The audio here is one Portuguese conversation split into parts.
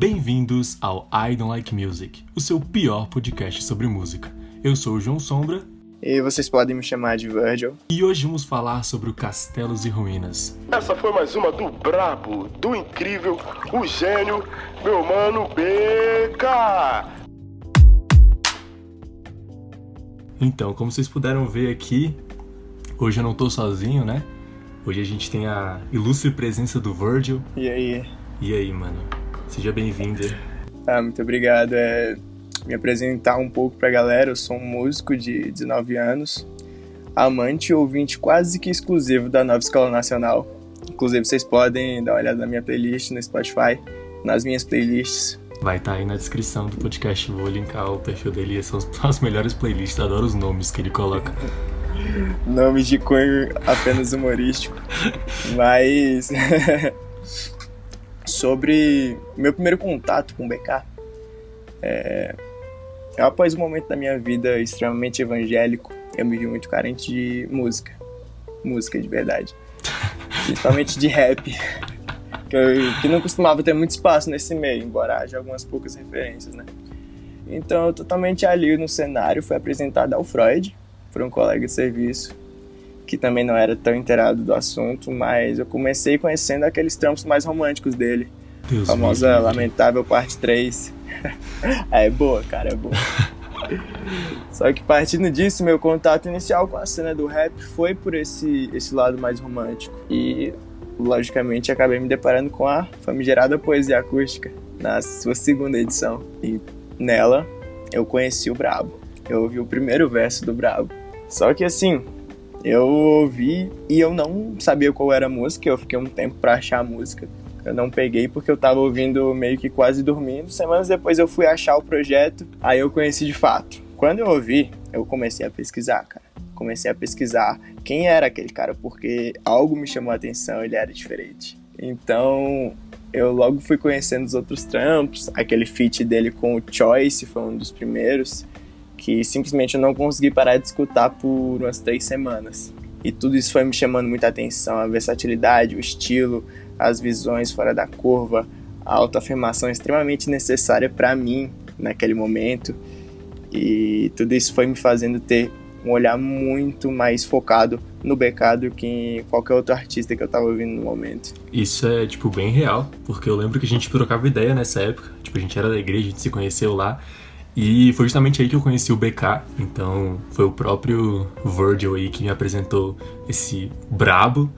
Bem-vindos ao I Don't Like Music, o seu pior podcast sobre música. Eu sou o João Sombra. E vocês podem me chamar de Virgil. E hoje vamos falar sobre o Castelos e Ruínas. Essa foi mais uma do brabo, do incrível, o gênio, meu mano BK. Então, como vocês puderam ver aqui, hoje eu não tô sozinho, né? Hoje a gente tem a ilustre presença do Virgil. E aí? E aí, mano? Seja bem-vindo. Ah, muito obrigado. Me apresentar um pouco pra galera, eu sou um músico de 19 anos, amante e ouvinte quase que exclusivo da Nova Escola Nacional. Inclusive, vocês podem dar uma olhada na minha playlist no Spotify, nas minhas playlists. Vai estar aí na descrição do podcast, vou linkar o perfil dele, são as melhores playlists, adoro os nomes que ele coloca. Nomes de cunho apenas humorístico, mas... Sobre meu primeiro contato com o BK, após um momento da minha vida extremamente evangélico, eu me vi muito carente de música de verdade, principalmente de rap, que não costumava ter muito espaço nesse meio, embora haja algumas poucas referências, né? Então eu totalmente alheio no cenário, fui apresentado ao Freud, por um colega de serviço, que também não era tão inteirado do assunto, mas eu comecei conhecendo aqueles trampos mais românticos dele, Deus, a famosa Deus. Lamentável parte 3. É boa, cara, é boa. Só que partindo disso, meu contato inicial com a cena do rap foi por esse lado mais romântico. E, logicamente, acabei me deparando com a famigerada poesia acústica na sua segunda edição. E nela, eu conheci o brabo. Eu ouvi o primeiro verso do brabo. Só que assim, eu ouvi e eu não sabia qual era a música. Eu fiquei um tempo pra achar a música. Eu não peguei porque eu tava ouvindo meio que quase dormindo. Semanas depois eu fui achar o projeto, aí eu conheci de fato. Quando eu ouvi, eu comecei a pesquisar, cara. Comecei a pesquisar quem era aquele cara, porque algo me chamou a atenção, ele era diferente. Então, eu logo fui conhecendo os outros trampos. Aquele feat dele com o Choice foi um dos primeiros, que simplesmente eu não consegui parar de escutar por umas 3 semanas. E tudo isso foi me chamando muita atenção, a versatilidade, o estilo, as visões fora da curva, a autoafirmação extremamente necessária para mim naquele momento, e tudo isso foi me fazendo ter um olhar muito mais focado no BK do que em qualquer outro artista que eu tava ouvindo no momento. Isso é, tipo, bem real, porque eu lembro que a gente trocava ideia nessa época, tipo, a gente era da igreja, a gente se conheceu lá, e foi justamente aí que eu conheci o BK, então foi o próprio Virgil aí que me apresentou esse brabo.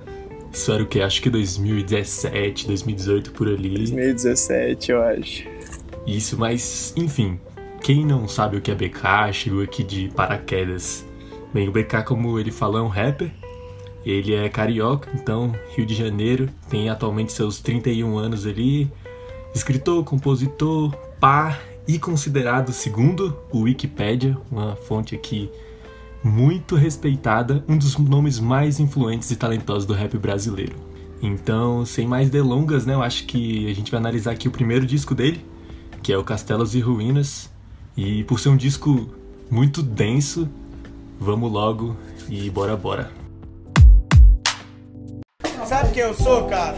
Isso era o que? Acho que 2017, 2018, por ali. 2017, eu acho. Isso, mas, enfim, quem não sabe o que é BK, chegou aqui de paraquedas. Bem, o BK, como ele falou, é um rapper. Ele é carioca, então, Rio de Janeiro. Tem atualmente seus 31 anos ali. Escritor, compositor, pá. E considerado, segundo o Wikipedia, uma fonte aqui muito respeitada, um dos nomes mais influentes e talentosos do rap brasileiro. Então, sem mais delongas, né, eu acho que a gente vai analisar aqui o primeiro disco dele, que é o Castelos e Ruínas, e por ser um disco muito denso, vamos logo e bora. Sabe quem eu sou, cara?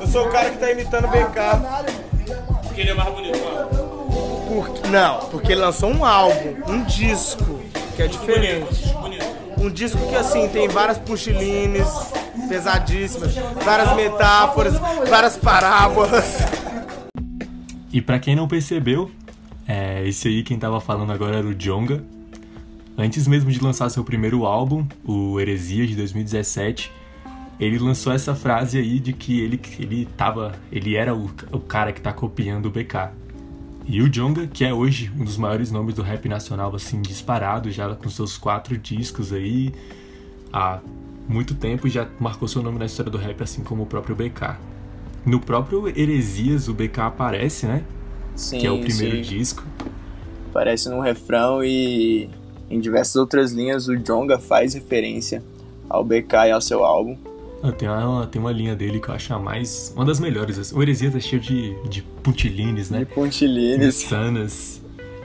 Eu sou o cara que tá imitando o BK. Porque ele é mais bonito, mano. Não, porque ele lançou um álbum, um disco, que é diferente. Um disco que, assim, tem várias punchlines pesadíssimas, várias metáforas, várias parábolas. E pra quem não percebeu, esse aí quem tava falando agora era o Djonga. Antes mesmo de lançar seu primeiro álbum, o Heresia, de 2017, ele lançou essa frase aí de que ele era o cara que tá copiando o BK. E o Djonga, que é hoje um dos maiores nomes do rap nacional, assim, disparado, já com seus 4 discos aí, há muito tempo, já marcou seu nome na história do rap, assim como o próprio BK. No próprio Heresias, o BK aparece, né? Sim, que é o primeiro disco. Aparece num refrão e em diversas outras linhas o Djonga faz referência ao BK e ao seu álbum. Tem uma linha dele que eu acho uma das melhores, assim. O Heresias é cheio de puntilines, né? De puntilines. Insanas.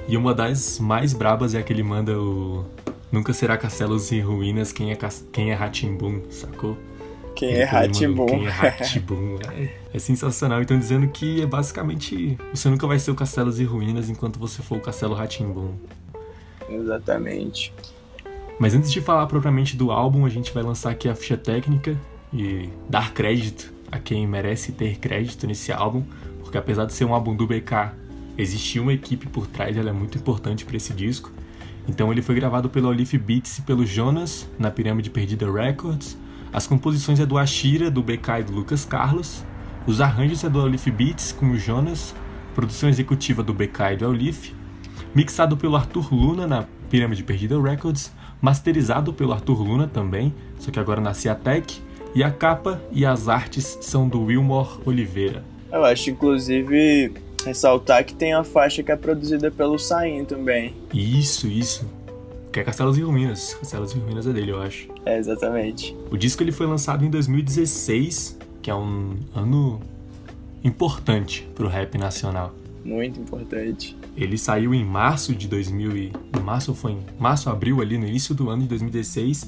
E uma das mais brabas é a que ele manda o... Nunca será Castelos e Ruínas quem é Rá-Tim-Bum, sacou? Quem é Ratibum. Quem é Ratibum. É sensacional. Então dizendo que é basicamente você nunca vai ser o Castelos e Ruínas enquanto você for o Castelo Rá-Tim-Bum. Exatamente. Mas antes de falar propriamente do álbum, a gente vai lançar aqui a ficha técnica e dar crédito a quem merece ter crédito nesse álbum, porque apesar de ser um álbum do BK, existiu uma equipe por trás, ela é muito importante para esse disco. Então ele foi gravado pelo Olif Beats e pelo Jonas, na Pirâmide Perdida Records. As composições é do Ashira, do BK e do Lucas Carlos. Os arranjos é do Olif Beats com o Jonas. Produção executiva do BK e do Olif. Mixado pelo Arthur Luna, na Pirâmide Perdida Records. Masterizado pelo Arthur Luna também, só que agora na Ciatec. E a capa e as artes são do Wilmor Oliveira. Eu acho, inclusive, ressaltar que tem a faixa que é produzida pelo Sain também. Isso. Que é Castelos e Ruínas. Castelos e Ruínas é dele, eu acho. É, exatamente. O disco ele foi lançado em 2016, que é um ano importante pro rap nacional. Muito importante. Ele saiu em março de 2000 e... abril, ali no início do ano de 2016.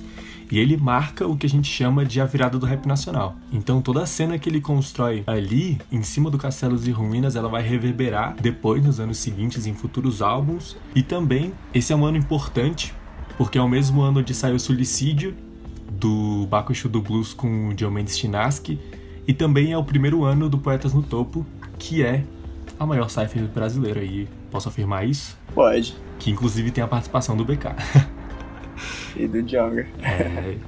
E ele marca o que a gente chama de a virada do rap nacional. Então toda a cena que ele constrói ali, em cima do Castelos e Ruínas, ela vai reverberar depois, nos anos seguintes, em futuros álbuns. E também, esse é um ano importante, porque é o mesmo ano onde saiu o Suicídio, do Baco do Blues com o Gil Mendes Chinaski. E também é o primeiro ano do Poetas no Topo, que é a maior cypher brasileira. E posso afirmar isso? Pode. Que inclusive tem a participação do BK. E do Jogger.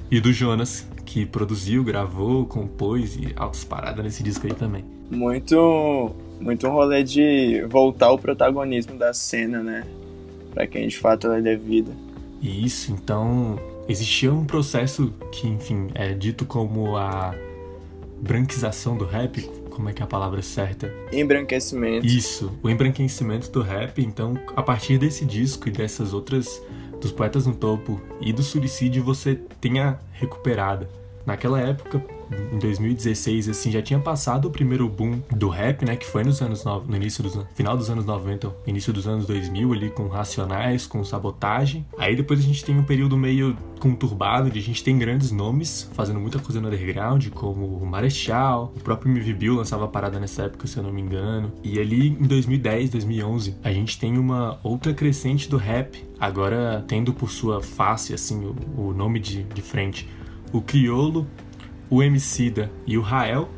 E do Jonas, que produziu, gravou, compôs e altas paradas nesse disco aí também. Muito um rolê de voltar ao protagonismo da cena, né? Pra quem de fato ela é devida. Isso, então existia um processo que, enfim, é dito como a branquização do rap. Como é que é a palavra certa? Embranquecimento. Isso, o embranquecimento do rap. Então, a partir desse disco e dessas outras... dos Poetas no Topo e do Suicídio, você tenha recuperado. Naquela época, em 2016, assim, já tinha passado o primeiro boom do rap, né, que foi nos anos final dos anos 90, início dos anos 2000, ali com Racionais, com Sabotagem. Aí depois a gente tem um período meio conturbado, de a gente tem grandes nomes fazendo muita coisa no underground, como o Marechal, o próprio MVBill lançava parada nessa época, se eu não me engano. E ali em 2010, 2011, a gente tem uma outra crescente do rap, agora tendo por sua face, assim, o nome de frente, o Criolo, o Emicida e o Rael,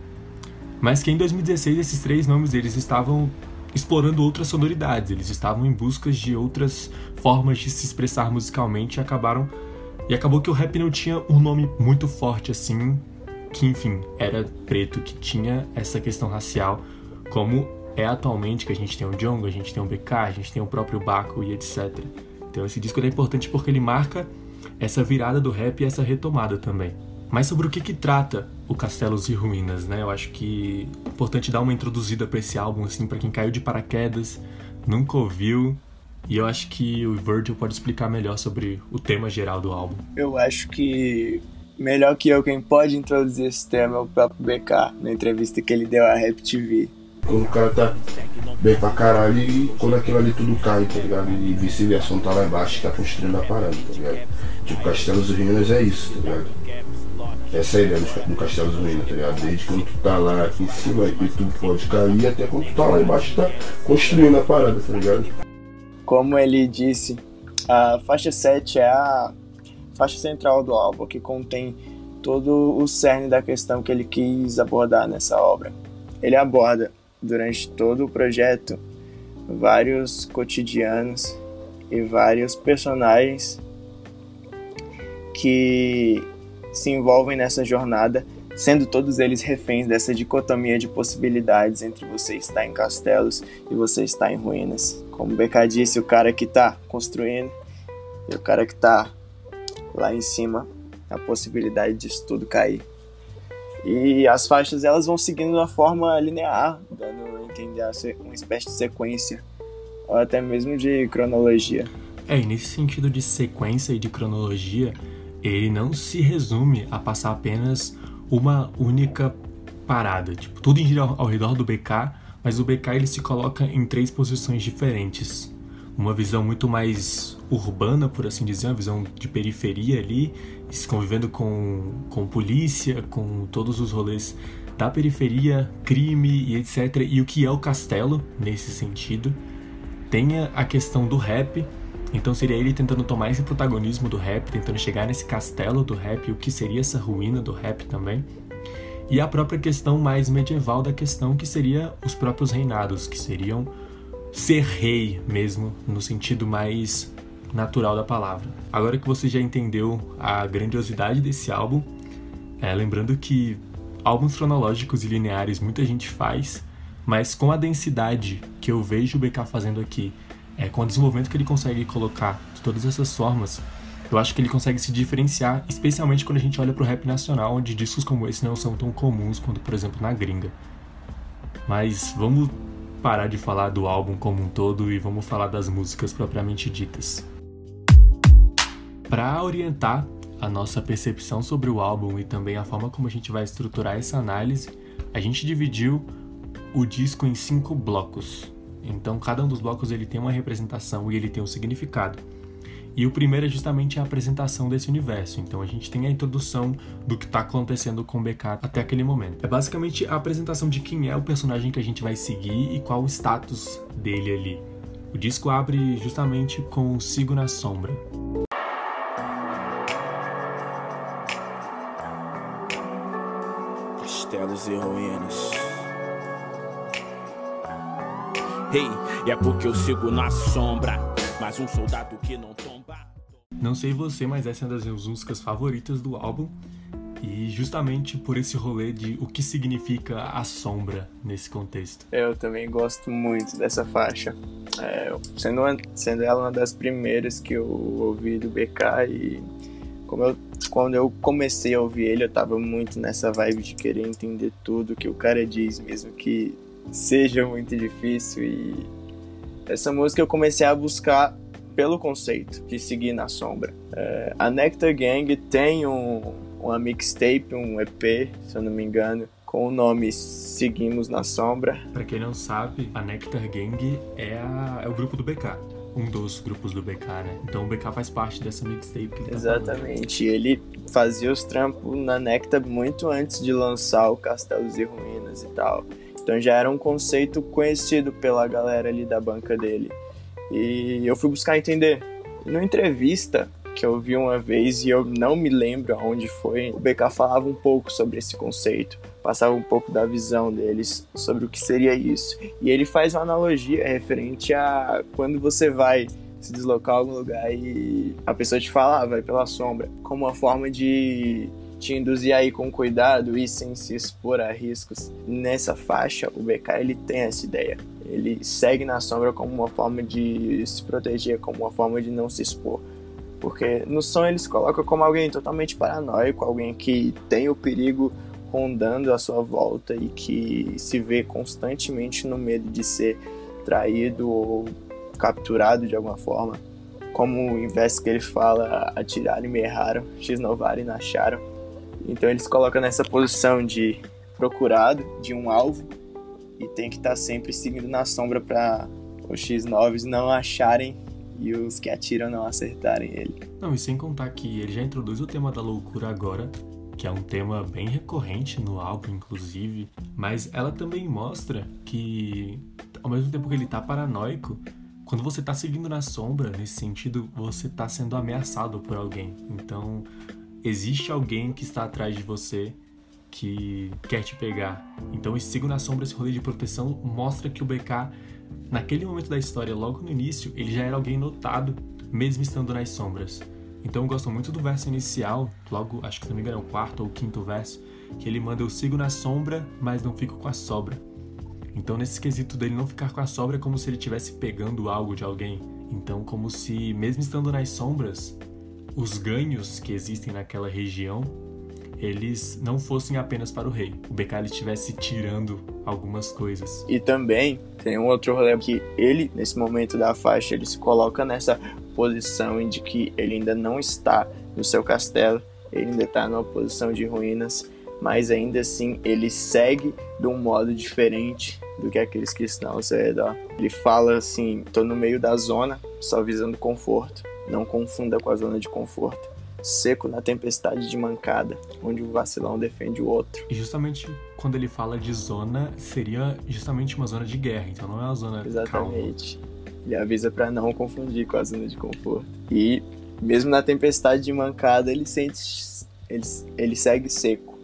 mas que em 2016 esses três nomes eles estavam explorando outras sonoridades, eles estavam em busca de outras formas de se expressar musicalmente e acabou que o rap não tinha um nome muito forte assim, que enfim, era preto, que tinha essa questão racial, como é atualmente que a gente tem o Djonga, a gente tem o BK, a gente tem o próprio Baco e etc. Então esse disco é importante porque ele marca essa virada do rap e essa retomada também. Mas sobre o que trata o Castelos e Ruínas, né? Eu acho que é importante dar uma introduzida pra esse álbum, assim, pra quem caiu de paraquedas, nunca ouviu, e eu acho que o Virgil pode explicar melhor sobre o tema geral do álbum. Eu acho que melhor que eu, quem pode introduzir esse tema é o próprio BK, na entrevista que ele deu à Rap TV. Quando o cara tá bem pra caralho e quando aquilo ali tudo cai, tá ligado? E vice-versão tá lá embaixo e tá construindo a parada, tá ligado? Tipo, Castelos e Ruínas é isso, tá ligado? Essa é a ideia do Castelos e Ruínas, tá ligado? Desde quando tu tá lá aqui em cima e tudo pode cair até quando tu tá lá embaixo e tá construindo a parada, tá ligado? Como ele disse, a faixa 7 é a faixa central do álbum, que contém todo o cerne da questão que ele quis abordar nessa obra. Ele aborda durante todo o projeto vários cotidianos e vários personagens que se envolvem nessa jornada, sendo todos eles reféns dessa dicotomia de possibilidades entre você estar em castelos e você estar em ruínas. Como o BK disse, o cara que está construindo e o cara que está lá em cima, a possibilidade disso tudo cair. E as faixas elas vão seguindo de uma forma linear, dando a entender uma espécie de sequência, ou até mesmo de cronologia. É, e nesse sentido de sequência e de cronologia, ele não se resume a passar apenas uma única parada. Tipo, tudo gira ao redor do BK, mas o BK ele se coloca em três posições diferentes. uma visão muito mais urbana, por assim dizer, uma visão de periferia ali, se convivendo com polícia, com todos os rolês da periferia, crime e etc. E o que é o Castelo, nesse sentido, tem a questão do rap. Então seria ele tentando tomar esse protagonismo do rap, tentando chegar nesse castelo do rap, o que seria essa ruína do rap também. E a própria questão mais medieval da questão, que seria os próprios reinados, que seriam ser rei mesmo, no sentido mais natural da palavra. Agora que você já entendeu a grandiosidade desse álbum, lembrando que álbuns cronológicos e lineares muita gente faz, mas com a densidade que eu vejo o BK fazendo aqui, com o desenvolvimento que ele consegue colocar de todas essas formas, eu acho que ele consegue se diferenciar, especialmente quando a gente olha pro rap nacional, onde discos como esse não são tão comuns quanto, por exemplo, na gringa. Mas vamos parar de falar do álbum como um todo e vamos falar das músicas propriamente ditas. Para orientar a nossa percepção sobre o álbum e também a forma como a gente vai estruturar essa análise, a gente dividiu o disco em 5 blocos. Então cada um dos blocos ele tem uma representação e ele tem um significado. E o primeiro é justamente a apresentação desse universo. Então a gente tem a introdução do que está acontecendo com o BK até aquele momento. É basicamente a apresentação de quem é o personagem que a gente vai seguir e qual o status dele ali. O disco abre justamente com Sigo na Sombra. Castelos e Ruínas. Hey, é porque eu sigo na sombra, mas um soldado que não tomba. Não sei você, mas essa é uma das minhas músicas favoritas do álbum. E justamente por esse rolê de o que significa a sombra nesse contexto. Eu também gosto muito dessa faixa, sendo ela uma das primeiras que eu ouvi do BK. E quando eu comecei a ouvir ele, eu tava muito nessa vibe de querer entender tudo que o cara diz, mesmo que seja muito difícil. E essa música eu comecei a buscar pelo conceito de seguir na sombra. A Nectar Gang tem uma mixtape, um EP, se eu não me engano, com o nome Seguimos na Sombra. Pra quem não sabe, a Nectar Gang é o grupo do BK, um dos grupos do BK, né? Então o BK faz parte dessa mixtape que ele exatamente, tá, ele fazia os trampos na Nectar muito antes de lançar o Castelos e Ruínas e tal. Então já era um conceito conhecido pela galera ali da banca dele. E eu fui buscar entender. Numa entrevista que eu vi uma vez, e eu não me lembro aonde foi, o BK falava um pouco sobre esse conceito, passava um pouco da visão deles sobre o que seria isso. E ele faz uma analogia referente a quando você vai se deslocar a algum lugar e a pessoa te fala, vai pela sombra, como uma forma de te induzir aí com cuidado e sem se expor a riscos. Nessa faixa, o BK ele tem essa ideia. Ele segue na sombra como uma forma de se proteger, como uma forma de não se expor. Porque no som ele se coloca como alguém totalmente paranoico, alguém que tem o perigo rondando à sua volta e que se vê constantemente no medo de ser traído ou capturado de alguma forma. Como o verso que ele fala, atiraram e me erraram, xnovaram e me acharam. Então eles colocam nessa posição de procurado, de um alvo, e tem que estar sempre seguindo na sombra para os X9s não acharem e os que atiram não acertarem ele. Não, e sem contar que ele já introduz o tema da loucura agora, que é um tema bem recorrente no álbum, inclusive, mas ela também mostra que, ao mesmo tempo que ele tá paranoico, quando você tá seguindo na sombra, nesse sentido, você tá sendo ameaçado por alguém. Então existe alguém que está atrás de você, que quer te pegar. Então esse Sigo na Sombra, esse rolê de proteção, mostra que o BK, naquele momento da história, logo no início, ele já era alguém notado, mesmo estando nas sombras. Então eu gosto muito do verso inicial, logo, acho que se não me engano é o 4º ou 5º verso, que ele manda: eu sigo na sombra, mas não fico com a sobra. Então nesse quesito dele não ficar com a sobra, é como se ele estivesse pegando algo de alguém. Então como se, mesmo estando nas sombras, os ganhos que existem naquela região, eles não fossem apenas para o rei. O BK estivesse tirando algumas coisas. E também tem um outro rolê que ele, nesse momento da faixa, ele se coloca nessa posição de que ele ainda não está no seu castelo, ele ainda está numa posição de ruínas, mas ainda assim ele segue de um modo diferente do que aqueles que estão ao seu redor. Ele fala assim: tô no meio da zona, só visando conforto. Não confunda com a zona de conforto. Seco na tempestade de mancada, onde o vacilão defende o outro. E justamente quando ele fala de zona, seria justamente uma zona de guerra, então não é uma zona calma. Exatamente. Ele avisa pra não confundir com a zona de conforto. E mesmo na tempestade de mancada, ele segue seco.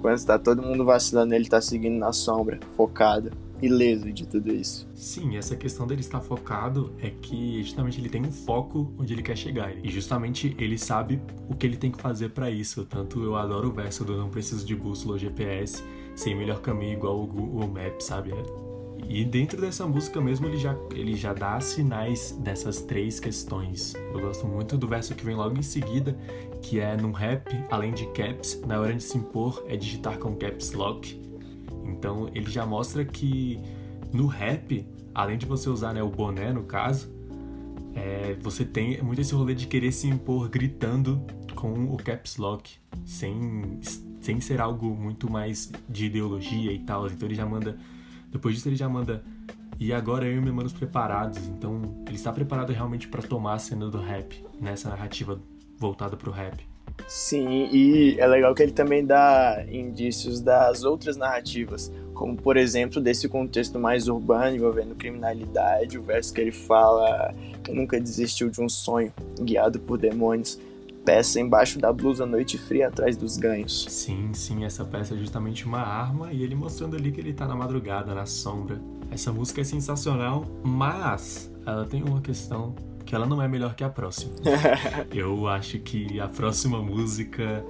Quando está todo mundo vacilando, ele está seguindo na sombra, focado, ileso de tudo isso. Sim, essa questão dele estar focado é que justamente ele tem um foco onde ele quer chegar. E justamente ele sabe o que ele tem que fazer para isso. Tanto eu adoro o verso do não preciso de bússola ou GPS, sem melhor caminho igual o Google Maps, sabe? E dentro dessa música mesmo ele já dá sinais dessas três questões. Eu gosto muito do verso que vem logo em seguida, que é: num rap, além de caps, na hora de se impor é digitar com caps lock. Então ele já mostra que no rap, além de você usar, né, o boné no caso, você tem muito esse rolê de querer se impor gritando com o caps lock, sem ser algo muito mais de ideologia e tal. Então ele já manda... Depois disso ele já manda: e agora eu e meus manos preparados. Então ele está preparado realmente para tomar a cena do rap, nessa narrativa voltada pro rap. Sim, e é legal que ele também dá indícios das outras narrativas, como por exemplo desse contexto mais urbano envolvendo criminalidade, o verso que ele fala: quem nunca desistiu de um sonho guiado por demônios, peça embaixo da blusa, noite fria atrás dos ganhos. Sim, essa peça é justamente uma arma, e ele mostrando ali que ele tá na madrugada, na sombra. Essa música é sensacional, mas ela tem uma questão, que ela não é melhor que a próxima. Eu acho que a próxima música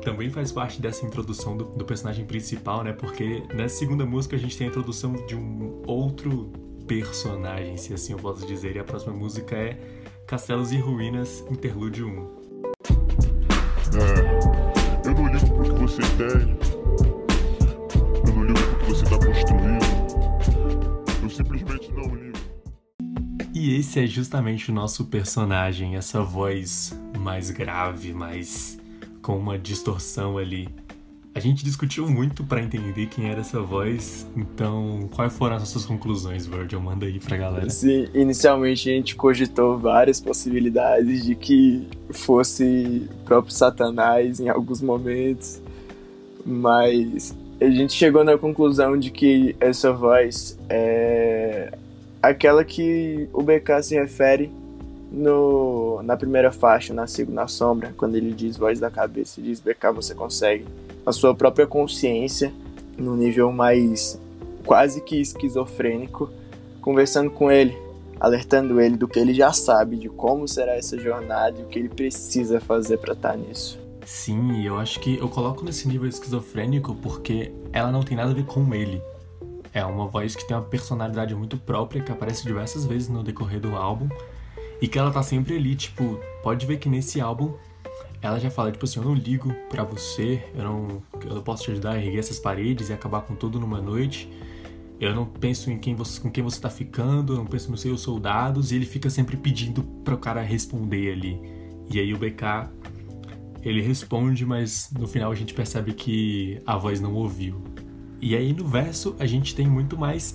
também faz parte dessa introdução do personagem principal, né? Porque nessa segunda música a gente tem a introdução de um outro personagem, se assim eu posso dizer, e a próxima música é Castelos e Ruínas, Interlúdio 1. Eu não ligo pro que você tem, eu não ligo pro que você tá construindo, eu simplesmente não ligo. E esse é justamente o nosso personagem, essa voz mais grave, mas com uma distorção ali. A gente discutiu muito pra entender quem era essa voz, então quais foram as nossas conclusões, Virgil? Manda aí pra galera. Sim, inicialmente a gente cogitou várias possibilidades de que fosse o próprio Satanás em alguns momentos, mas a gente chegou na conclusão de que essa voz é aquela que o BK se refere na primeira faixa, na segunda sombra, quando ele diz voz da cabeça, diz: BK, você consegue. A sua própria consciência, num nível mais quase que esquizofrênico, conversando com ele, alertando ele do que ele já sabe, de como será essa jornada e o que ele precisa fazer para estar nisso. Sim, eu acho que eu coloco nesse nível esquizofrênico porque ela não tem nada a ver com ele. É uma voz que tem uma personalidade muito própria, que aparece diversas vezes no decorrer do álbum, e que ela tá sempre ali, tipo, pode ver que nesse álbum ela já fala, tipo assim: eu não ligo pra você, eu não posso te ajudar a erguer essas paredes e acabar com tudo numa noite, eu não penso em com quem você tá ficando, eu não penso nos seus soldados. E ele fica sempre pedindo pra o cara responder ali. E aí o BK, ele responde, mas no final a gente percebe que a voz não ouviu. E aí no verso a gente tem muito mais...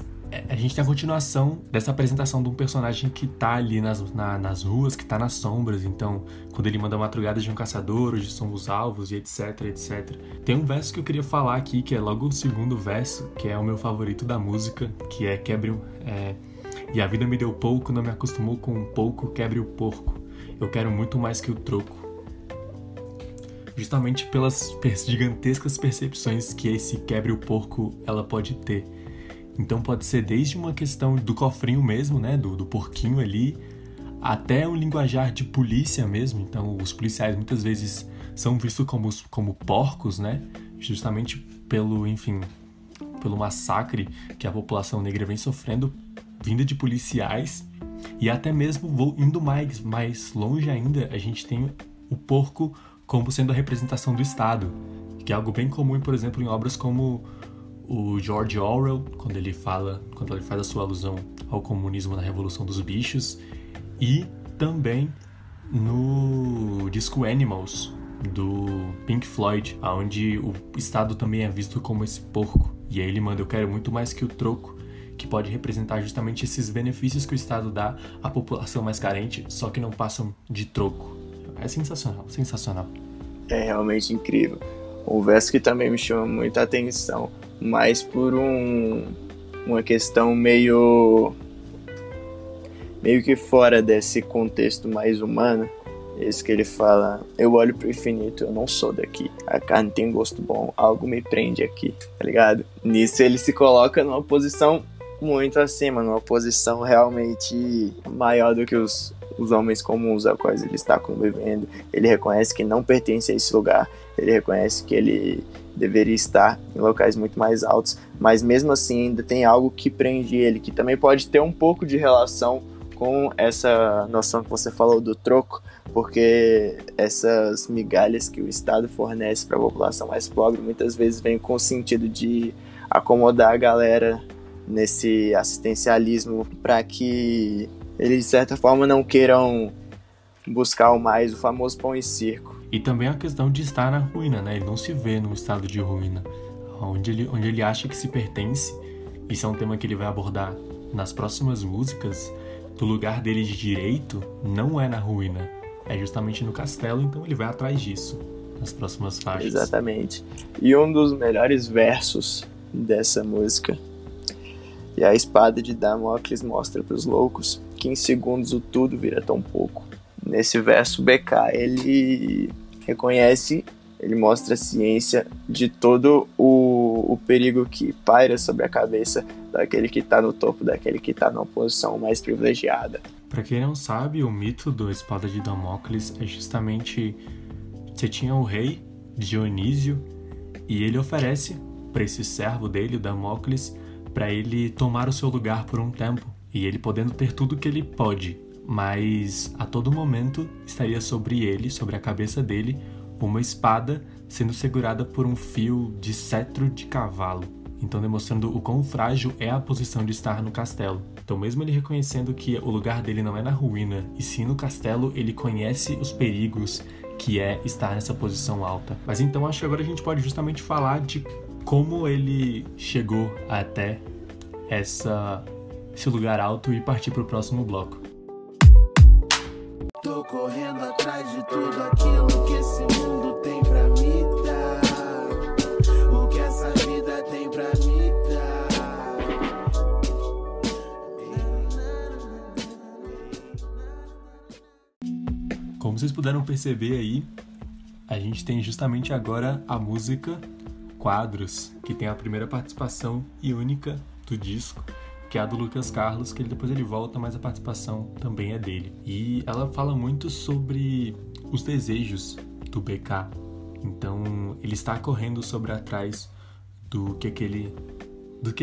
A gente tem a continuação dessa apresentação de um personagem que tá ali nas ruas, que tá nas sombras. Então, quando ele manda madrugada de um caçador, hoje somos alvos, e etc, etc. Tem um verso que eu queria falar aqui, que é logo o segundo verso, que é o meu favorito da música, que é: e a vida me deu pouco, não me acostumou com um pouco, quebre o porco, eu quero muito mais que o troco. Justamente pelas gigantescas percepções que esse quebre o porco ela pode ter. Então pode ser desde uma questão do cofrinho mesmo, né, do porquinho ali, até um linguajar de polícia mesmo. Então os policiais muitas vezes são vistos como porcos, né, justamente pelo massacre que a população negra vem sofrendo, vinda de policiais. E até mesmo indo mais longe ainda, a gente tem o porco como sendo a representação do Estado, que é algo bem comum, por exemplo, em obras como o George Orwell, quando ele faz a sua alusão ao comunismo na Revolução dos Bichos, e também no disco Animals, do Pink Floyd, onde o Estado também é visto como esse porco. E aí ele manda: eu quero muito mais que o troco, que pode representar justamente esses benefícios que o Estado dá à população mais carente, só que não passam de troco. É sensacional, sensacional. É realmente incrível. O verso que também me chama muita atenção, mas por uma questão meio que fora desse contexto mais humano, esse que ele fala: eu olho pro infinito, eu não sou daqui, a carne tem gosto bom, algo me prende aqui, tá ligado? Nisso ele se coloca numa posição muito acima, numa posição realmente maior do que os homens comuns aos quais ele está convivendo. Ele reconhece que não pertence a esse lugar, ele reconhece que ele deveria estar em locais muito mais altos, mas mesmo assim ainda tem algo que prende ele, que também pode ter um pouco de relação com essa noção que você falou do troco, porque essas migalhas que o Estado fornece para a população mais pobre muitas vezes vêm com o sentido de acomodar a galera nesse assistencialismo para que eles, de certa forma, não queiram buscar mais o famoso pão e circo. E também a questão de estar na ruína, né? Ele não se vê num estado de ruína, onde ele acha que se pertence. Isso é um tema que ele vai abordar nas próximas músicas. Do lugar dele de direito não é na ruína, é justamente no castelo, então ele vai atrás disso nas próximas faixas. Exatamente. E um dos melhores versos dessa música: e a espada de Damocles mostra para os loucos que em segundos o tudo vira tão pouco. Nesse verso, BK, ele reconhece, ele mostra a ciência de todo o perigo que paira sobre a cabeça daquele que está no topo, daquele que está numa posição mais privilegiada. Para quem não sabe, o mito da espada de Damocles é justamente: você tinha o rei Dionísio e ele oferece para esse servo dele, Damocles, para ele tomar o seu lugar por um tempo, e ele podendo ter tudo que ele pode, mas a todo momento estaria sobre ele, sobre a cabeça dele, uma espada sendo segurada por um fio de cetro de cavalo, então demonstrando o quão frágil é a posição de estar no castelo. Então mesmo ele reconhecendo que o lugar dele não é na ruína, e sim no castelo, ele conhece os perigos que é estar nessa posição alta. Mas então acho que agora a gente pode justamente falar de como ele chegou até esse lugar alto e partir para o próximo bloco. Tô correndo atrás de tudo aquilo que esse mundo tem pra me dar, o que essa vida tem pra me dar. Como vocês puderam perceber aí, a gente tem justamente agora a música Quadros, que tem a primeira participação e única do disco, que é a do Lucas Carlos, que depois ele volta, mas a participação também é dele. E ela fala muito sobre os desejos do BK. Então ele está correndo atrás do que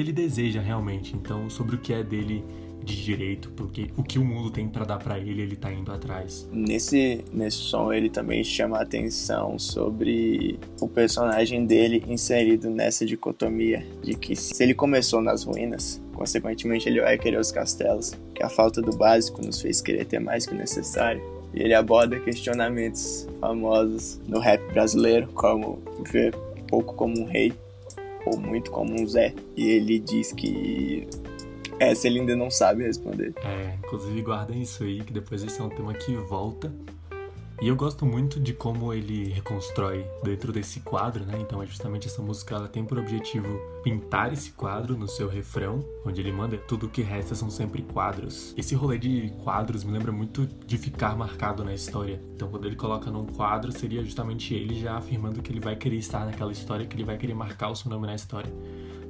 ele deseja realmente. Então sobre o que é dele de direito, porque o que o mundo tem para dar para ele, ele tá indo atrás. Nesse som ele também chama a atenção sobre o personagem dele inserido nessa dicotomia de que se ele começou nas ruínas, consequentemente ele vai querer os castelos, que a falta do básico nos fez querer ter mais que o necessário. E ele aborda questionamentos famosos no rap brasileiro, como ver pouco como um rei ou muito como um Zé. E ele diz que essa ele ainda não sabe responder. Inclusive guardem isso aí, que depois esse é um tema que volta. E eu gosto muito de como ele reconstrói dentro desse quadro, né? Então é justamente essa música, ela tem por objetivo pintar esse quadro no seu refrão, onde ele manda: tudo o que resta são sempre quadros. Esse rolê de quadros me lembra muito de ficar marcado na história. Então quando ele coloca num quadro, seria justamente ele já afirmando que ele vai querer estar naquela história, que ele vai querer marcar o seu nome na história.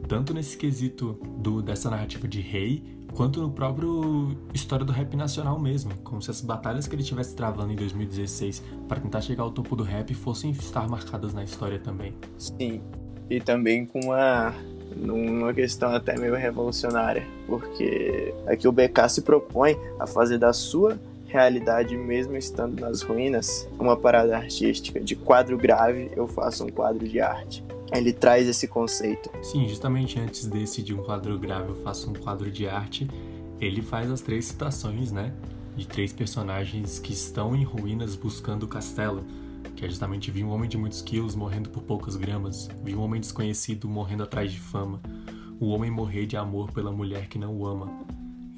Tanto nesse quesito dessa narrativa de rei, quanto no próprio história do rap nacional mesmo, como se as batalhas que ele estivesse travando em 2016 para tentar chegar ao topo do rap fossem estar marcadas na história também. Sim, e também com uma questão até meio revolucionária, porque aqui o BK se propõe a fazer da sua realidade, mesmo estando nas ruínas, uma parada artística. De quadro grave, eu faço um quadro de arte. Ele traz esse conceito. Sim, justamente antes desse de um quadro grave, eu faço um quadro de arte, ele faz as 3 citações, né? De 3 personagens que estão em ruínas buscando o castelo. que é justamente vi um homem de muitos quilos morrendo por poucas gramas, vi um homem desconhecido morrendo atrás de fama, o homem morrer de amor pela mulher que não o ama.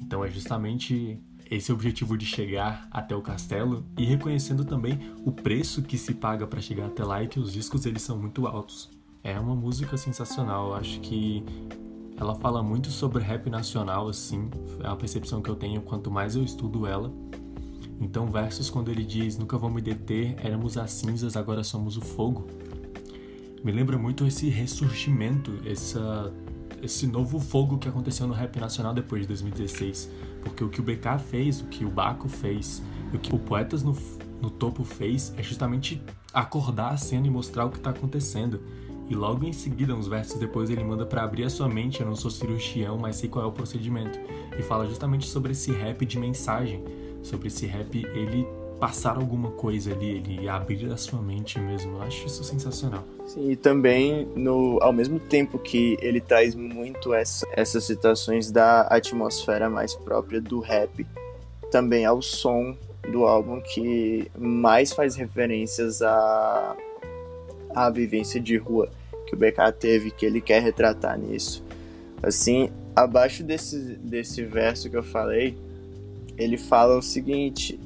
Então é justamente esse o objetivo de chegar até o castelo e reconhecendo também o preço que se paga para chegar até lá e que os discos eles são muito altos. É uma música sensacional, eu acho que ela fala muito sobre rap nacional, assim, é a percepção que eu tenho quanto mais eu estudo ela. Então, versos quando ele diz, nunca vou me deter, éramos as cinzas, agora somos o fogo. Me lembra muito esse ressurgimento, esse novo fogo que aconteceu no rap nacional depois de 2016. Porque o que o BK fez, o que o Baco fez, o que o Poetas no Topo fez, é justamente acordar a cena e mostrar o que está acontecendo. E logo em seguida, uns versos depois, ele manda pra abrir a sua mente, eu não sou cirurgião, mas sei qual é o procedimento. E fala justamente sobre esse rap de mensagem, sobre esse rap, ele passar alguma coisa ali, ele abrir a sua mente mesmo. Eu acho isso sensacional. Sim, e também, ao mesmo tempo que ele traz muito essas citações da atmosfera mais própria do rap, também ao som do álbum que mais faz referências à vivência de rua que o BK teve, que ele quer retratar nisso. Assim, abaixo desse verso que eu falei, ele fala o seguinte,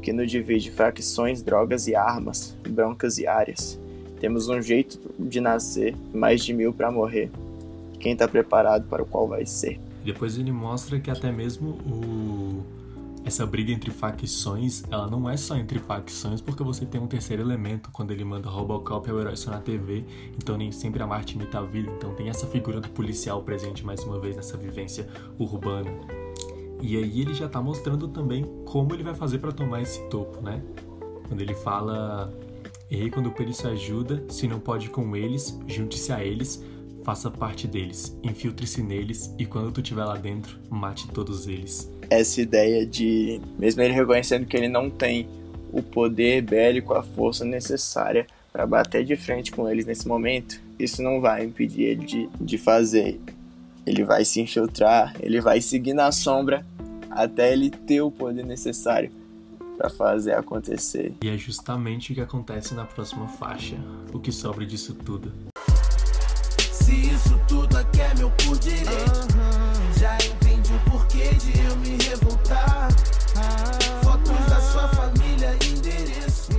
que nos divide facções, drogas e armas, broncas e áreas. Temos um jeito de nascer, mais de 1000 para morrer. Quem está preparado para o qual vai ser? Depois ele mostra que até mesmo essa briga entre facções, ela não é só entre facções, porque você tem um terceiro elemento, quando ele manda Robocop é o herói só na TV, então nem sempre a Marte imita a vida, então tem essa figura do policial presente mais uma vez nessa vivência urbana. E aí ele já tá mostrando também como ele vai fazer pra tomar esse topo, né? Quando ele fala, errei quando peço ajuda, se não pode com eles, junte-se a eles, faça parte deles, infiltre-se neles e quando tu estiver lá dentro, mate todos eles. Essa ideia de, mesmo ele reconhecendo que ele não tem o poder bélico, a força necessária pra bater de frente com eles nesse momento, isso não vai impedir ele de fazer. Ele vai se infiltrar, ele vai seguir na sombra até ele ter o poder necessário para fazer acontecer. E é justamente o que acontece na próxima faixa, o que sobra disso tudo. Se isso tudo aqui é meu por direito, já entendi o porquê de eu me revoltar. Fotos da sua família, endereço,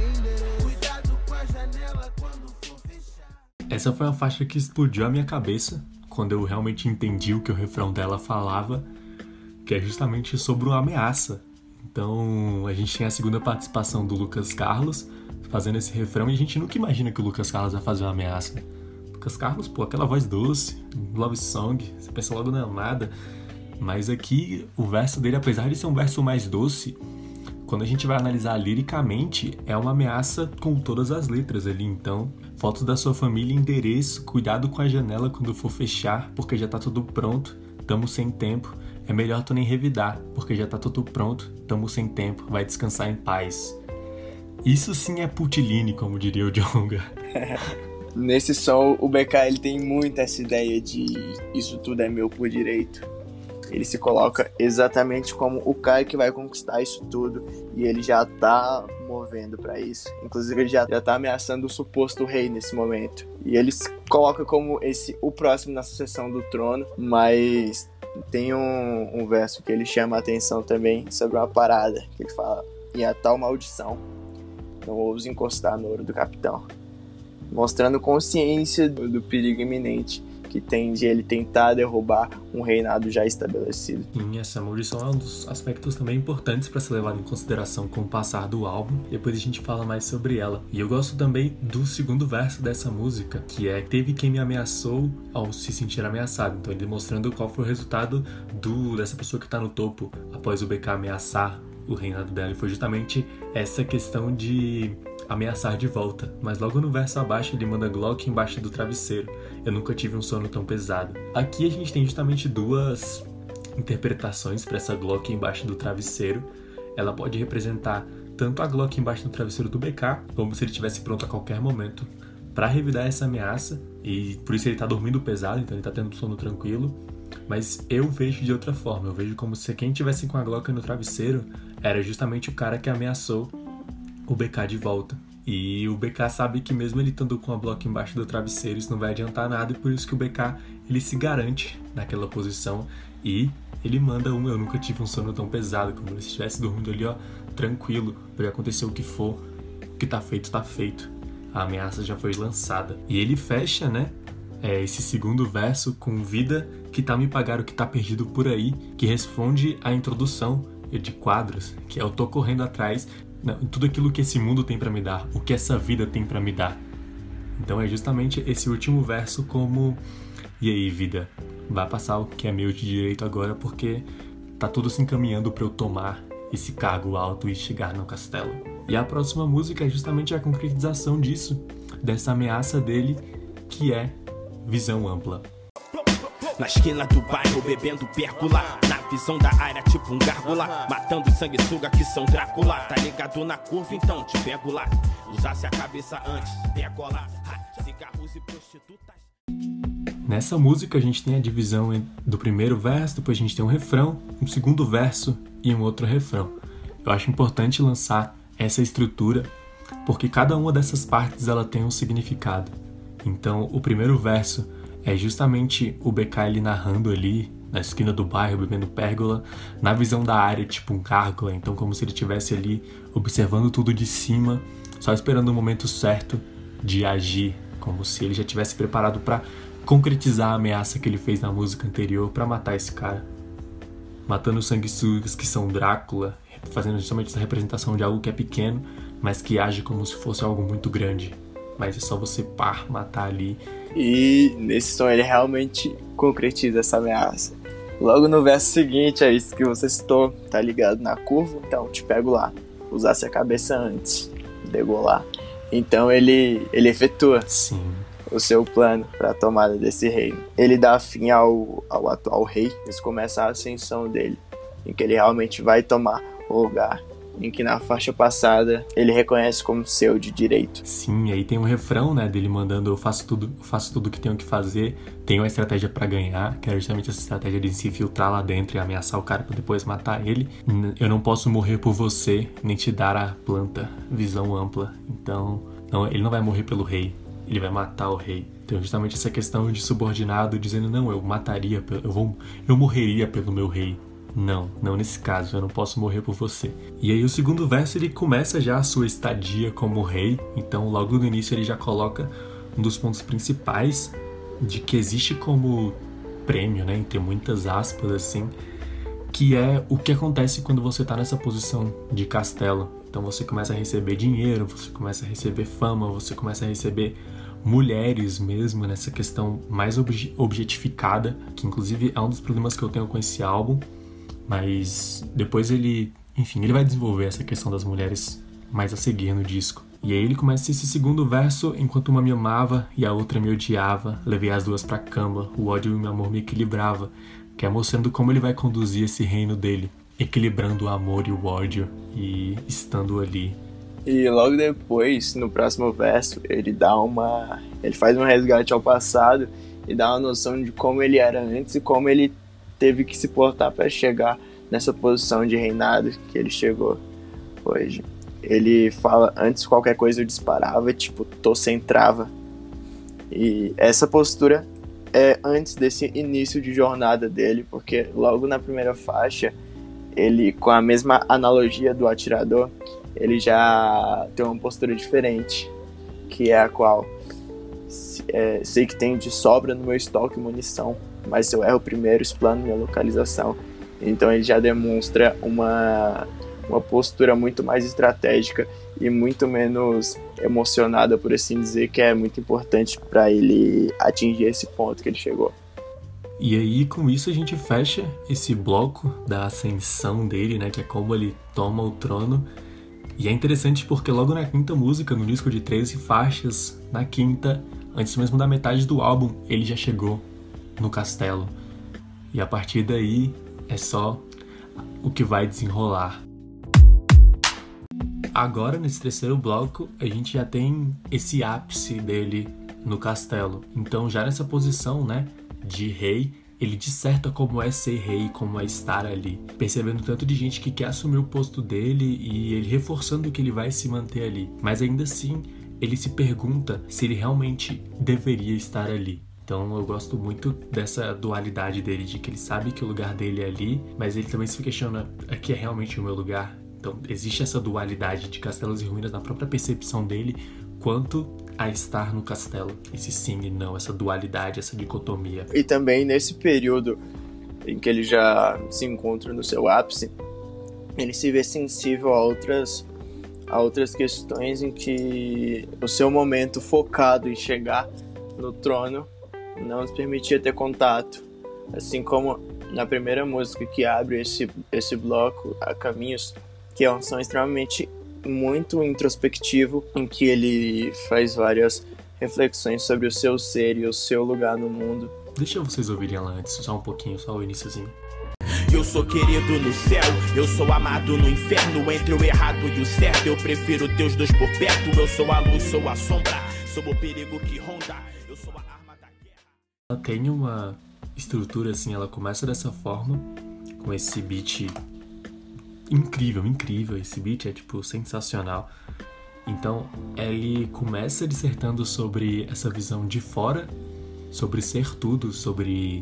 cuidado com a janela quando for fechar. Essa foi uma faixa que explodiu a minha cabeça quando eu realmente entendi o que o refrão dela falava, que é justamente sobre uma ameaça. Então, a gente tem a segunda participação do Lucas Carlos fazendo esse refrão, e a gente nunca imagina que o Lucas Carlos vai fazer uma ameaça. Lucas Carlos, pô, aquela voz doce, love song, você pensa logo na nada. Mas aqui, o verso dele, apesar de ser um verso mais doce, quando a gente vai analisar liricamente, é uma ameaça com todas as letras ali, então. Fotos da sua família, endereço, cuidado com a janela quando for fechar, porque já tá tudo pronto, tamo sem tempo. É melhor tu nem revidar, porque já tá tudo pronto, tamo sem tempo, vai descansar em paz. Isso sim é Putiline, como diria o Djonga. Nesse som, o BK ele tem muito essa ideia de isso tudo é meu por direito. Ele se coloca exatamente como o cara que vai conquistar isso tudo e ele já tá movendo pra isso. Inclusive ele já tá ameaçando o suposto rei nesse momento. E ele se coloca como o próximo na sucessão do trono, mas tem um verso que ele chama a atenção também sobre uma parada, que ele fala, e a tal maldição, não ouso encostar no ouro do capitão. Mostrando consciência do perigo iminente que tem de ele tentar derrubar um reinado já estabelecido. Sim, essa maldição é um dos aspectos também importantes para ser levado em consideração com o passar do álbum. Depois a gente fala mais sobre ela. E eu gosto também do segundo verso dessa música, que é teve quem me ameaçou ao se sentir ameaçado. Então ele mostrando qual foi o resultado dessa pessoa que está no topo após o BK ameaçar o reinado dela. E foi justamente essa questão de ameaçar de volta, mas logo no verso abaixo ele manda Glock embaixo do travesseiro. Eu nunca tive um sono tão pesado. Aqui a gente tem justamente duas interpretações para essa Glock embaixo do travesseiro. Ela pode representar tanto a Glock embaixo do travesseiro do BK, como se ele estivesse pronto a qualquer momento para revidar essa ameaça, e por isso ele tá dormindo pesado, então ele tá tendo sono tranquilo. Mas eu vejo de outra forma, eu vejo como se quem estivesse com a Glock no travesseiro era justamente o cara que ameaçou o BK de volta. E o BK sabe que mesmo ele estando com a bloca embaixo do travesseiro, isso não vai adiantar nada, e por isso que o BK ele se garante naquela posição e ele manda um "eu nunca tive um sono tão pesado", como se estivesse dormindo ali, ó, tranquilo, pode acontecer o que for, o que tá feito, tá feito. A ameaça já foi lançada. E ele fecha, né, esse segundo verso com "vida que tá me pagar o que tá perdido por aí", que responde à introdução de Quadros, que é "eu tô correndo atrás, não, tudo aquilo que esse mundo tem pra me dar, o que essa vida tem pra me dar". Então é justamente esse último verso como "e aí, vida, vai passar o que é meu de direito agora, porque tá tudo se encaminhando pra eu tomar esse cargo alto e chegar no castelo". E a próxima música é justamente a concretização disso, dessa ameaça dele, que é "visão ampla". Na esquina do bairro bebendo pérgola, na visão da área tipo um gárgula, matando sanguessuga que são Drácula. Tá ligado na curva, então te pego lá. Usasse a cabeça antes, decola, cigarros e prostitutas. Nessa música a gente tem a divisão do primeiro verso, depois a gente tem um refrão, um segundo verso e um outro refrão. Eu acho importante lançar essa estrutura, porque cada uma dessas partes ela tem um significado. Então o primeiro verso é justamente o BK ele narrando ali, na esquina do bairro, bebendo pérgola, na visão da área, tipo um gárgula. Então como se ele estivesse ali, observando tudo de cima, só esperando o momento certo de agir, como se ele já tivesse preparado para concretizar a ameaça que ele fez na música anterior para matar esse cara. Matando sanguessugas que são Drácula, fazendo justamente essa representação de algo que é pequeno, mas que age como se fosse algo muito grande. Mas é só você matar ali. E nesse som ele realmente concretiza essa ameaça. Logo no verso seguinte, é isso que você citou, tá ligado na curva, então te pego lá. Usasse a cabeça antes, degolar. Então ele efetua, sim, o seu plano para a tomada desse reino. Ele dá fim ao atual rei, isso começa a ascensão dele, em que ele realmente vai tomar o lugar em que na faixa passada ele reconhece como seu de direito. Sim, aí tem um refrão, né, dele mandando eu faço tudo que tenho que fazer, tenho a estratégia pra ganhar, que era justamente essa estratégia de se infiltrar lá dentro e ameaçar o cara pra depois matar ele. Eu não posso morrer por você, nem te dar a planta, visão ampla. Então, não, ele não vai morrer pelo rei, ele vai matar o rei. Então justamente essa questão de subordinado dizendo, não, eu morreria pelo meu rei. Não nesse caso, eu não posso morrer por você. E aí o segundo verso ele começa já a sua estadia como rei. Então logo no início ele já coloca um dos pontos principais de que existe como prêmio, né, entre muitas aspas assim, que é o que acontece quando você tá nessa posição de castelo. Então você começa a receber dinheiro, você começa a receber fama, você começa a receber mulheres mesmo, nessa questão mais objetificada, que inclusive é um dos problemas que eu tenho com esse álbum. Mas depois ele vai desenvolver essa questão das mulheres mais a seguir no disco. E aí ele começa esse segundo verso, enquanto uma me amava e a outra me odiava, levei as duas pra cama, o ódio e o meu amor me equilibrava, que é mostrando como ele vai conduzir esse reino dele, equilibrando o amor e o ódio e estando ali. E logo depois, no próximo verso, ele faz um resgate ao passado e dá uma noção de como ele era antes e como ele teve que se portar para chegar nessa posição de reinado que ele chegou hoje. Ele fala, antes qualquer coisa eu disparava, tipo, tô sem trava. E essa postura é antes desse início de jornada dele, porque logo na primeira faixa, ele, com a mesma analogia do atirador, ele já tem uma postura diferente, que é a qual sei que tem de sobra no meu estoque munição, mas se eu erro primeiro, explano minha localização. Então ele já demonstra uma postura muito mais estratégica e muito menos emocionada, por assim dizer, que é muito importante para ele atingir esse ponto que ele chegou. E aí com isso a gente fecha esse bloco da ascensão dele, né, que é como ele toma o trono. E é interessante porque logo na quinta música, no disco de 13 faixas, na quinta, antes mesmo da metade do álbum, ele já chegou no castelo. E a partir daí é só o que vai desenrolar. Agora, nesse terceiro bloco, a gente já tem esse ápice dele no castelo. Então, já nessa posição, né, de rei, Ele disserta como é ser rei, como é estar ali, percebendo tanto de gente que quer assumir o posto dele e ele reforçando que ele vai se manter ali. Mas ainda assim, ele se pergunta se ele realmente deveria estar ali. Então eu gosto muito dessa dualidade dele, de que ele sabe que o lugar dele é ali, mas ele também se questiona, aqui é realmente o meu lugar? Então existe essa dualidade de Castelos e Ruínas na própria percepção dele quanto a estar no castelo. Esse sim e não, essa dualidade, essa dicotomia. E também nesse período em que ele já se encontra no seu ápice, ele se vê sensível a outras questões em que o seu momento focado em chegar no trono não nos permitia ter contato. Assim como na primeira música que abre esse bloco, A Caminhos, que é um som extremamente muito introspectivo, em que ele faz várias reflexões sobre o seu ser e o seu lugar no mundo. Deixa vocês ouvirem ela antes, só um pouquinho, só o iniciozinho. Eu sou querido no céu, eu sou amado no inferno, entre o errado e o certo, eu prefiro teus dois por perto, eu sou a luz, sou a sombra, sou o perigo que ronda, eu sou a arma da guerra. Ela tem uma estrutura assim, ela começa dessa forma, com esse beat incrível, incrível, esse beat é tipo sensacional. Então ele começa dissertando sobre essa visão de fora, sobre ser tudo, sobre...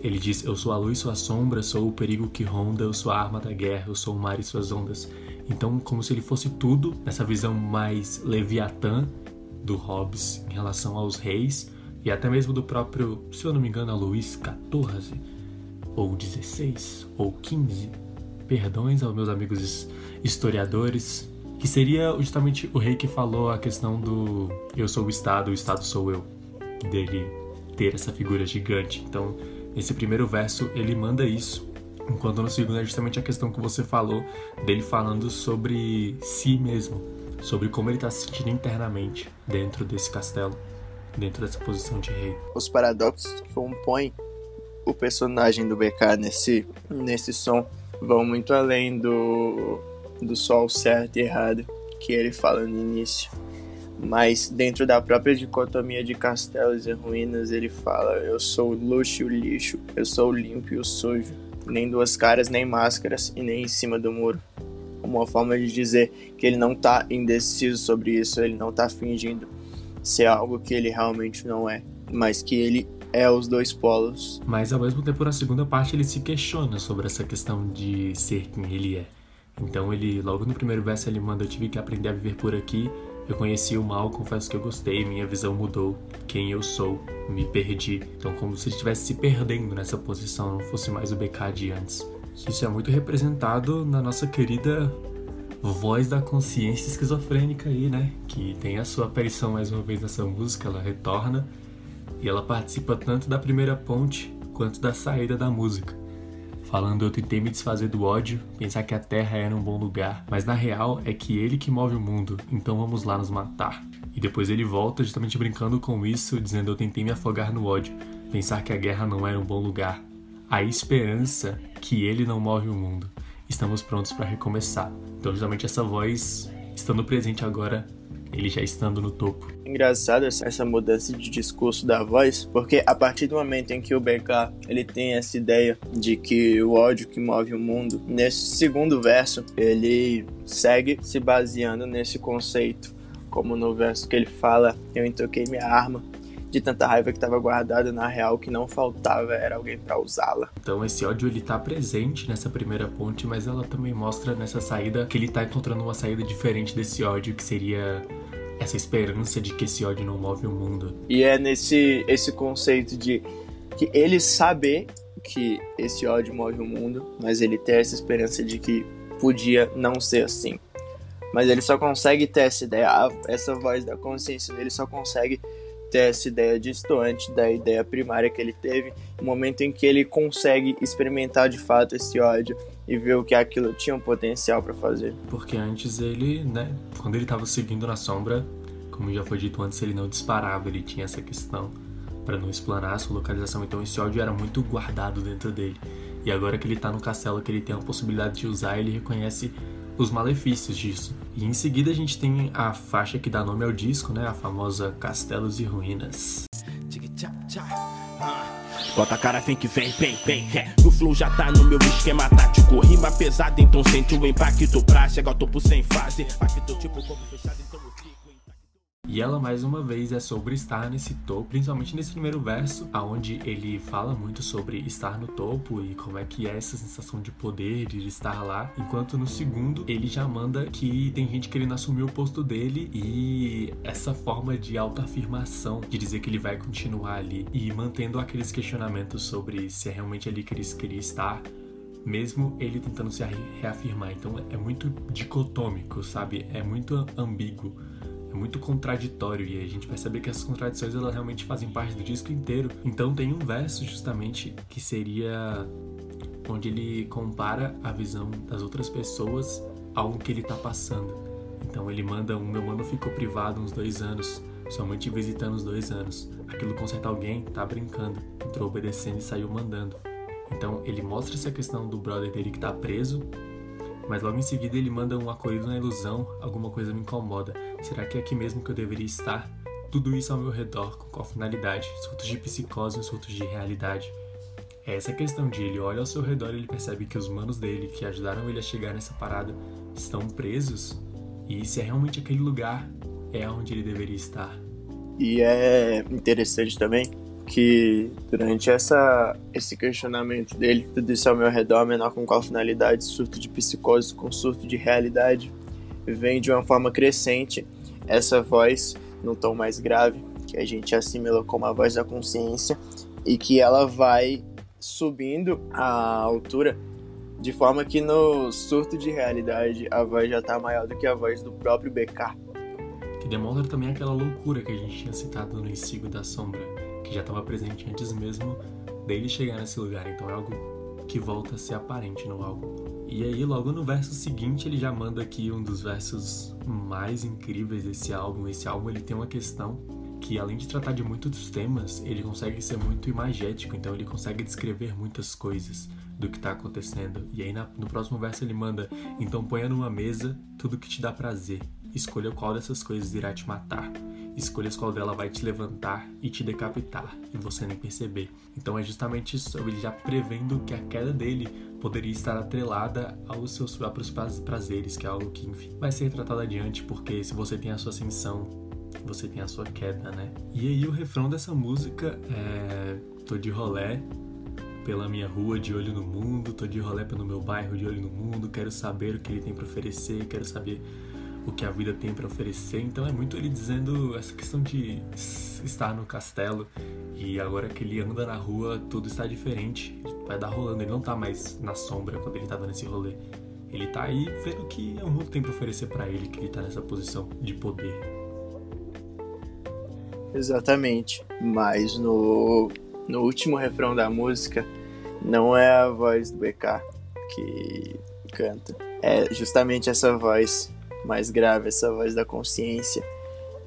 Ele diz, eu sou a luz, sou a sombra, sou o perigo que ronda, eu sou a arma da guerra, eu sou o mar e suas ondas. Então como se ele fosse tudo, nessa visão mais Leviatã do Hobbes em relação aos reis, e até mesmo do próprio, se eu não me engano, a Luís XIV, ou XVI, ou XV, perdões aos meus amigos historiadores, que seria justamente o rei que falou a questão do eu sou o Estado sou eu, dele ter essa figura gigante. Então, nesse primeiro verso ele manda isso, enquanto no segundo é justamente a questão que você falou, dele falando sobre si mesmo, sobre como ele está se sentindo internamente dentro desse castelo, dentro dessa posição de rei. Os paradoxos que compõem o personagem do BK nesse som vão muito além do só o certo e errado que ele fala no início, mas dentro da própria dicotomia de Castelos e Ruínas ele fala, eu sou o luxo e o lixo, eu sou o limpo e o sujo, nem duas caras, nem máscaras e nem em cima do muro. Uma forma de dizer que ele não tá indeciso sobre isso, ele não tá fingindo ser algo que ele realmente não é, mas que ele é os dois polos. Mas ao mesmo tempo na segunda parte ele se questiona sobre essa questão de ser quem ele é. Então ele, logo no primeiro verso ele manda, eu tive que aprender a viver por aqui, eu conheci o mal, confesso que eu gostei, minha visão mudou, quem eu sou, me perdi. Então como se ele estivesse se perdendo nessa posição, não fosse mais o BK de antes. Isso é muito representado na nossa querida voz da consciência esquizofrênica aí, né? Que tem a sua aparição mais uma vez nessa música, ela retorna e ela participa tanto da primeira ponte quanto da saída da música. Falando, eu tentei me desfazer do ódio, pensar que a Terra era um bom lugar, mas na real é que ele que move o mundo, então vamos lá nos matar. E depois ele volta justamente brincando com isso, dizendo, eu tentei me afogar no ódio, pensar que a guerra não era um bom lugar. A esperança que ele não move o mundo. Estamos prontos para recomeçar. Então justamente essa voz, estando presente agora, ele já estando no topo. Engraçado essa mudança de discurso da voz, porque a partir do momento em que o BK ele tem essa ideia de que o ódio que move o mundo, nesse segundo verso ele segue se baseando nesse conceito, como no verso que ele fala, eu entoquei minha arma de tanta raiva que estava guardada, na real o que não faltava era alguém para usá-la. Então esse ódio ele tá presente nessa primeira ponte, mas ela também mostra nessa saída que ele tá encontrando uma saída diferente desse ódio, que seria essa esperança de que esse ódio não move o mundo. E é nesse conceito de que ele saber que esse ódio move o mundo, mas ele ter essa esperança de que podia não ser assim. Mas ele só consegue ter essa ideia, essa voz da consciência dele só consegue ter essa ideia distante da ideia primária que ele teve, no momento em que ele consegue experimentar de fato esse ódio e ver o que aquilo tinha um potencial para fazer. Porque antes ele, né, quando ele estava seguindo na sombra, como já foi dito antes, ele não disparava, ele tinha essa questão para não explanar a sua localização, então esse ódio era muito guardado dentro dele. E agora que ele tá no castelo, que ele tem a possibilidade de usar, ele reconhece os malefícios disso. E em seguida a gente tem a faixa que dá nome ao disco, né? A famosa Castelos e Ruínas. Bota a cara, vem que vem, vem, vem, é. No flow já tá no meu esquema tático. Rima pesada, então sente o impacto pra chegar ao topo sem fase. Impacto tipo corpo fechado, então eu fico. E ela mais uma vez é sobre estar nesse topo, principalmente nesse primeiro verso, aonde ele fala muito sobre estar no topo e como é que é essa sensação de poder, de estar lá, enquanto no segundo ele já manda que tem gente querendo assumir o posto dele e essa forma de autoafirmação, de dizer que ele vai continuar ali e mantendo aqueles questionamentos sobre se é realmente ali que ele queria estar, mesmo ele tentando se reafirmar. Então é muito dicotômico, sabe? É muito ambíguo. É muito contraditório e a gente percebe que essas contradições elas realmente fazem parte do disco inteiro. Então tem um verso justamente que seria onde ele compara a visão das outras pessoas a algo que ele tá passando. Então ele manda um meu mano ficou privado uns 2 anos, somente visitando uns 2 anos. Aquilo conserta alguém, tá brincando, entrou obedecendo e saiu mandando. Então ele mostra essa questão do brother dele que tá preso, mas logo em seguida ele manda um acolhido na ilusão, alguma coisa me incomoda. Será que é aqui mesmo que eu deveria estar? Tudo isso ao meu redor, com qual finalidade? Surtos de psicose e surtos de realidade. É essa questão de ele olha ao seu redor e ele percebe que os manos dele, que ajudaram ele a chegar nessa parada, estão presos. E se é realmente aquele lugar, é onde ele deveria estar. E é interessante também que durante esse questionamento dele, tudo isso ao meu redor, menor com qual finalidade, surto de psicose com surto de realidade, vem de uma forma crescente essa voz num tom mais grave, que a gente assimila como a voz da consciência, e que ela vai subindo a altura, de forma que no surto de realidade a voz já está maior do que a voz do próprio BK. Que demonstra também aquela loucura que a gente tinha citado no Insigo da Sombra, que já estava presente antes mesmo dele chegar nesse lugar. Então é algo que volta a ser aparente no álbum. E aí logo no verso seguinte ele já manda aqui um dos versos mais incríveis desse álbum. Esse álbum ele tem uma questão que além de tratar de muitos temas, ele consegue ser muito imagético, então ele consegue descrever muitas coisas do que tá acontecendo. E aí no próximo verso ele manda: então ponha numa mesa tudo que te dá prazer, escolha qual dessas coisas irá te matar, escolhas qual dela vai te levantar e te decapitar e você nem perceber. Então é justamente isso, ele já prevendo que a queda dele poderia estar atrelada aos seus próprios prazeres, que é algo que, enfim, vai ser tratado adiante, porque se você tem a sua ascensão, você tem a sua queda, né? E aí o refrão dessa música é: tô de rolé pela minha rua, de olho no mundo, tô de rolé pelo meu bairro, de olho no mundo, quero saber o que ele tem pra oferecer, quero saber o que a vida tem para oferecer. Então é muito ele dizendo essa questão de estar no castelo e agora que ele anda na rua tudo está diferente, ele vai dar rolando, ele não tá mais na sombra quando ele tá dando esse rolê, ele tá aí vendo que o mundo tem para oferecer para ele, que ele tá nessa posição de poder. Exatamente, mas no último refrão da música não é a voz do BK que canta, é justamente essa voz mais grave, essa voz da consciência,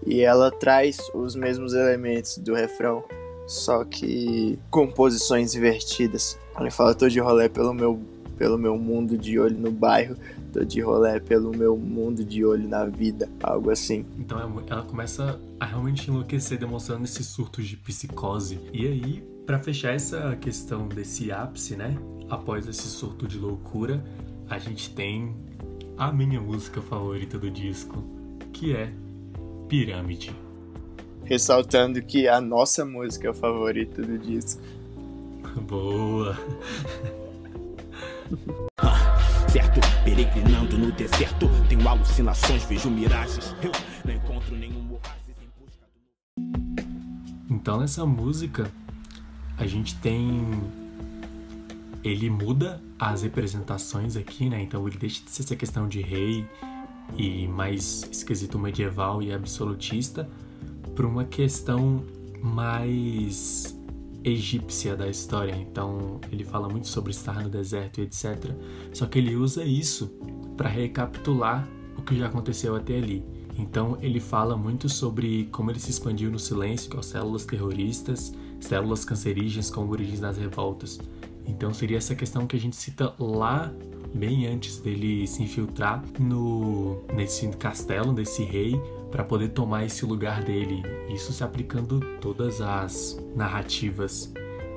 e ela traz os mesmos elementos do refrão, só que com posições invertidas. Ele fala: tô de rolê pelo meu mundo, de olho no bairro, tô de rolê pelo meu mundo, de olho na vida, algo assim. Então ela começa a realmente enlouquecer, demonstrando esses surtos de psicose. E aí, pra fechar essa questão desse ápice, né, após esse surto de loucura, a gente tem a minha música favorita do disco, que é Pirâmide. Ressaltando que é a nossa música favorita do disco. Boa! Certo, peregrinando no deserto, tenho alucinações, vejo miragens, eu não encontro nenhum oásis em busca do... Então nessa música, a gente tem... ele muda as representações aqui, né? Então ele deixa de ser essa questão de rei e mais esquisito medieval e absolutista para uma questão mais egípcia da história. Então ele fala muito sobre estar no deserto e etc. Só que ele usa isso para recapitular o que já aconteceu até ali. Então ele fala muito sobre como ele se expandiu no silêncio com as células terroristas, células cancerígenas como origens das revoltas. Então seria essa questão que a gente cita lá, bem antes dele se infiltrar nesse castelo, desse rei, para poder tomar esse lugar dele. Isso se aplicando todas as narrativas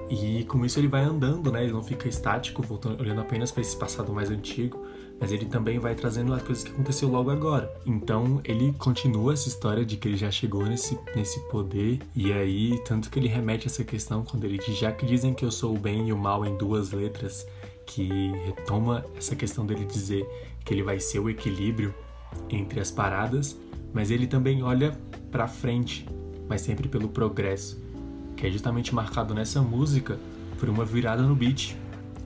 E com isso ele vai andando, né? Ele não fica estático, voltando, olhando apenas para esse passado mais antigo, mas ele também vai trazendo as coisas que aconteceu logo agora. Então ele continua essa história de que ele já chegou nesse poder, e aí tanto que ele remete a essa questão quando ele diz: já que dizem que eu sou o bem e o mal em duas letras, que retoma essa questão dele dizer que ele vai ser o equilíbrio entre as paradas, mas ele também olha para frente, mas sempre pelo progresso, que é justamente marcado nessa música por uma virada no beat.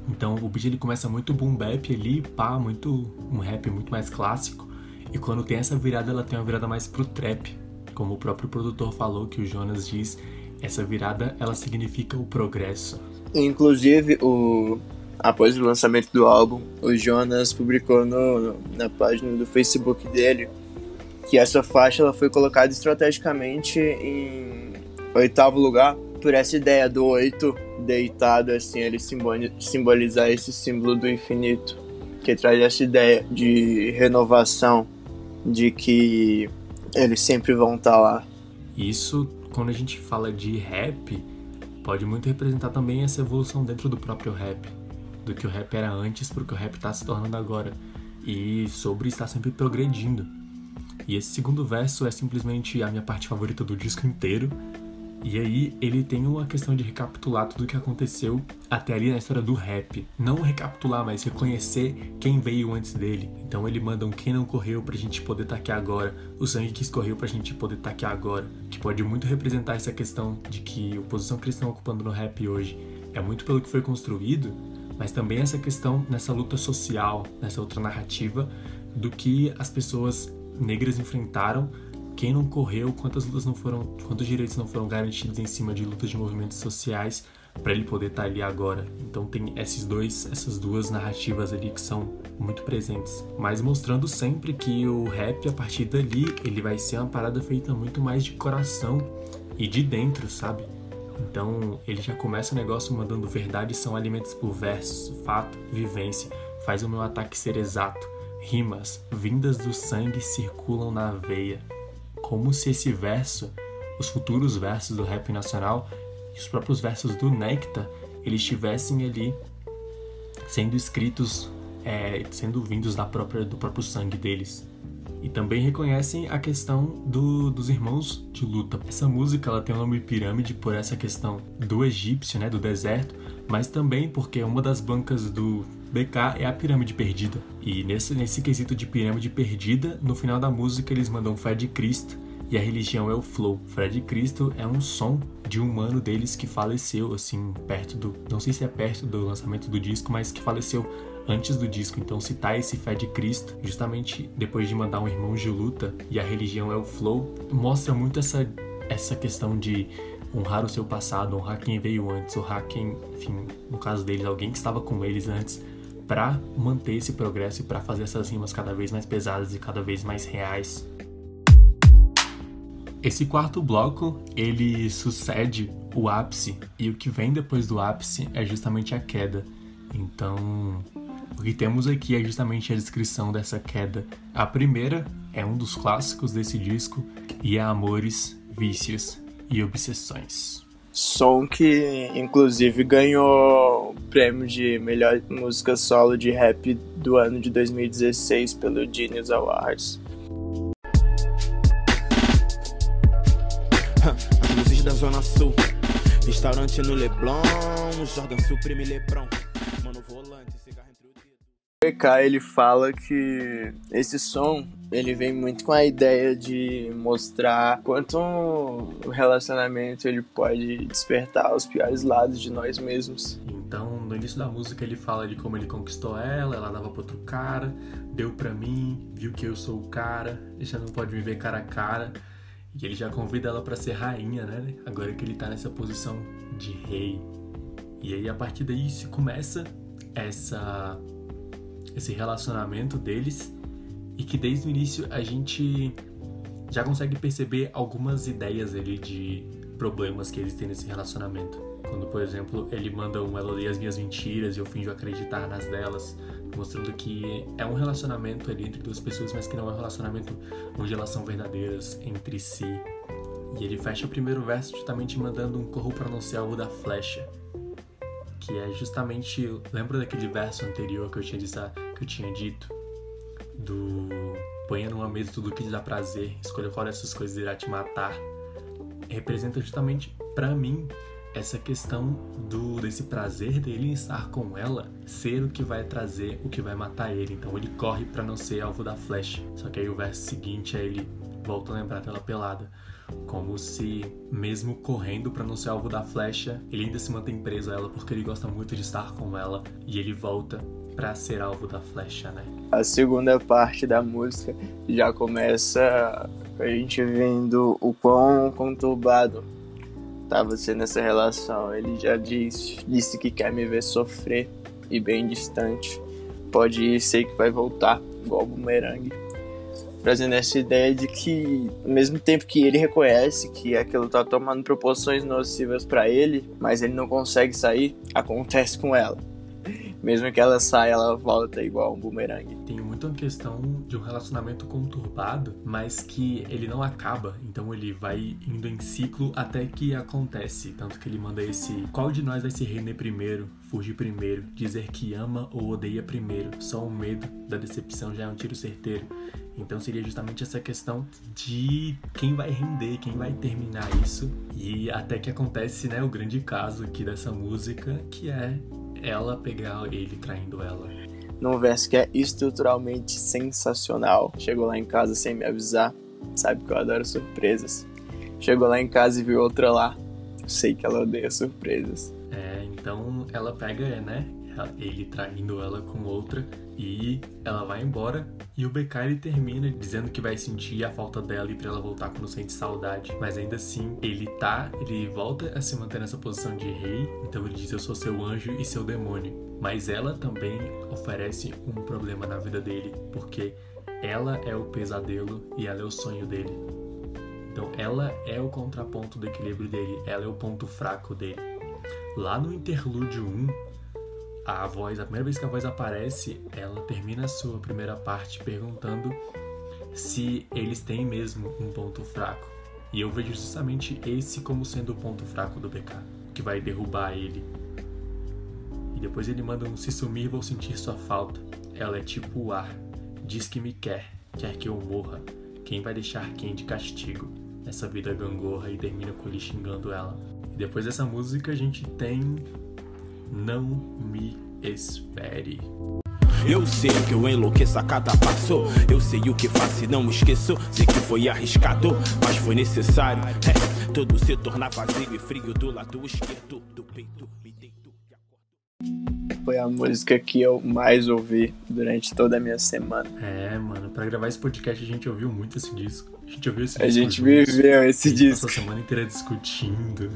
Então o beat ele começa muito boom bap ali, pá, um rap muito mais clássico, e quando tem essa virada, ela tem uma virada mais pro trap, como o próprio produtor falou, que o Jonas diz, essa virada ela significa o progresso. Inclusive, após o lançamento do álbum, o Jonas publicou na página do Facebook dele que essa faixa ela foi colocada estrategicamente em 8º lugar, por essa ideia do 8 deitado, assim, ele simbolizar esse símbolo do infinito, que traz essa ideia de renovação, de que eles sempre vão estar lá. Isso, quando a gente fala de rap, pode muito representar também essa evolução dentro do próprio rap, do que o rap era antes pro que o rap tá se tornando agora, e sobre estar sempre progredindo. E esse segundo verso é simplesmente a minha parte favorita do disco inteiro. E aí ele tem uma questão de recapitular tudo o que aconteceu até ali na história do rap. Não recapitular, mas reconhecer quem veio antes dele. Então ele manda um quem não correu pra gente poder tá aqui agora, o sangue que escorreu pra gente poder tá aqui agora, que pode muito representar essa questão de que a posição que eles estão ocupando no rap hoje é muito pelo que foi construído, mas também essa questão nessa luta social, nessa outra narrativa do que as pessoas negras enfrentaram, quem não correu, quantas lutas não foram, quantos direitos não foram garantidos em cima de lutas de movimentos sociais para ele poder estar ali agora. Então tem essas duas narrativas ali que são muito presentes, mas mostrando sempre que o rap a partir dali ele vai ser uma parada feita muito mais de coração e de dentro, sabe? Então ele já começa o negócio mandando verdades são alimentos por versos, fato, vivência, faz o meu ataque ser exato. Rimas, vindas do sangue circulam na veia. Como se esse verso, os futuros versos do rap nacional e os próprios versos do Nectar, eles estivessem ali sendo escritos, sendo vindos do próprio sangue deles. E também reconhecem a questão dos irmãos de luta. Essa música ela tem o nome Pirâmide por essa questão do egípcio, né, do deserto, mas também porque uma das bancas do BK é a Pirâmide Perdida. E nesse quesito de Pirâmide Perdida, no final da música eles mandam Fé de Cristo e a religião é o flow. Fé de Cristo é um som de um humano deles que faleceu, assim, não sei se é perto do lançamento do disco, mas que faleceu antes do disco. Então citar esse Fé de Cristo, justamente depois de mandar um irmão de luta e a religião é o flow, mostra muito essa questão de honrar o seu passado, honrar quem veio antes, honrar quem, enfim, no caso deles, alguém que estava com eles antes, para manter esse progresso e para fazer essas rimas cada vez mais pesadas e cada vez mais reais. Esse quarto bloco, ele sucede o ápice, e o que vem depois do ápice é justamente a queda. Então, o que temos aqui é justamente a descrição dessa queda. A primeira é um dos clássicos desse disco, e é Amores, Vícios e Obsessões. Som que, inclusive, ganhou o prêmio de melhor música solo de rap do ano de 2016 pelo Genius Awards. As luzes da Zona Sul, restaurante no Leblon, Jordan suprime Leblon, mano volante, cigarro entre o dedo. O BK, ele fala que esse som, ele vem muito com a ideia de mostrar quanto um relacionamento ele pode despertar os piores lados de nós mesmos. Então, no início da música ele fala de como ele conquistou ela, ela dava pra outro cara, deu pra mim, viu que eu sou o cara, já não pode me ver cara a cara. E ele já convida ela pra ser rainha, né? Agora que ele tá nessa posição de rei. E aí a partir daí se começa esse relacionamento deles, e que desde o início a gente já consegue perceber algumas ideias ali de problemas que eles têm nesse relacionamento. Quando, por exemplo, ele manda ela odeia as minhas mentiras e eu finjo acreditar nas delas, mostrando que é um relacionamento ali entre duas pessoas, mas que não é um relacionamento onde elas são verdadeiras entre si. E ele fecha o primeiro verso justamente mandando um corro pra não ser alvo da flecha. que é justamente, lembra daquele verso anterior que eu tinha dito, do ponha numa mesa tudo o que te dá prazer, escolha qual dessas coisas irá te matar, representa justamente pra mim essa questão desse prazer dele estar com ela ser o que vai trazer, o que vai matar ele. Então ele corre pra não ser alvo da flecha. Só que aí o verso seguinte é ele volta a lembrar dela pelada, como se mesmo correndo pra não ser alvo da flecha, ele ainda se mantém preso a ela porque ele gosta muito de estar com ela, e ele volta pra ser alvo da flecha, né? A segunda parte da música já começa a gente vendo o quão conturbado tá você nessa relação. Ele já disse que quer me ver sofrer, e bem distante, pode ir, sei que vai voltar igual bumerangue, trazendo essa ideia de que, ao mesmo tempo que ele reconhece que aquilo tá tomando proporções nocivas pra ele, mas ele não consegue sair, acontece com ela. Mesmo que ela saia, ela volta igual um bumerangue. Tem muito a questão de um relacionamento conturbado, mas que ele não acaba, então ele vai indo em ciclo até que acontece. Tanto que ele manda esse: qual de nós vai se render primeiro, fugir primeiro, dizer que ama ou odeia primeiro? Só o medo da decepção já é um tiro certeiro. Então seria justamente essa questão de quem vai render, quem vai terminar isso. E até que acontece, né, o grande caso aqui dessa música, que é ela pegar ele traindo ela. Num verso que é estruturalmente sensacional. Chegou lá em casa sem me avisar, sabe que eu adoro surpresas. Chegou lá em casa e viu outra lá, eu sei que ela odeia surpresas. Então ela pega, né, ele traindo ela com outra, e ela vai embora. E o BK, ele termina dizendo que vai sentir a falta dela e pra ela voltar quando sente saudade. Mas ainda assim, ele volta a se manter nessa posição de rei. Então ele diz: eu sou seu anjo e seu demônio. Mas ela também oferece um problema na vida dele, porque ela é o pesadelo e ela é o sonho dele. Então ela é o contraponto do equilíbrio dele, ela é o ponto fraco dele. Lá no interlúdio 1, a primeira vez que a voz aparece, ela termina a sua primeira parte perguntando se eles têm mesmo um ponto fraco. E eu vejo justamente esse como sendo o ponto fraco do BK, que vai derrubar ele. E depois ele manda um: se sumir vou sentir sua falta. Ela é tipo o ar, diz que me quer, quer que eu morra. Quem vai deixar quem de castigo? Essa vida gangorra. E termina com ele xingando ela. E depois dessa música a gente tem Não Me Espere. Eu sei que eu enlouqueço a cada passo, eu sei o que faço e não esqueço. Sei que foi arriscado, mas foi necessário. Tudo se tornar vazio e frio do lado esquerdo do peito. Me deito e acordo. Foi a música que eu mais ouvi durante toda a minha semana. Mano, pra gravar esse podcast a gente ouviu muito esse disco. A gente viveu esse disco. Passou a semana inteira discutindo.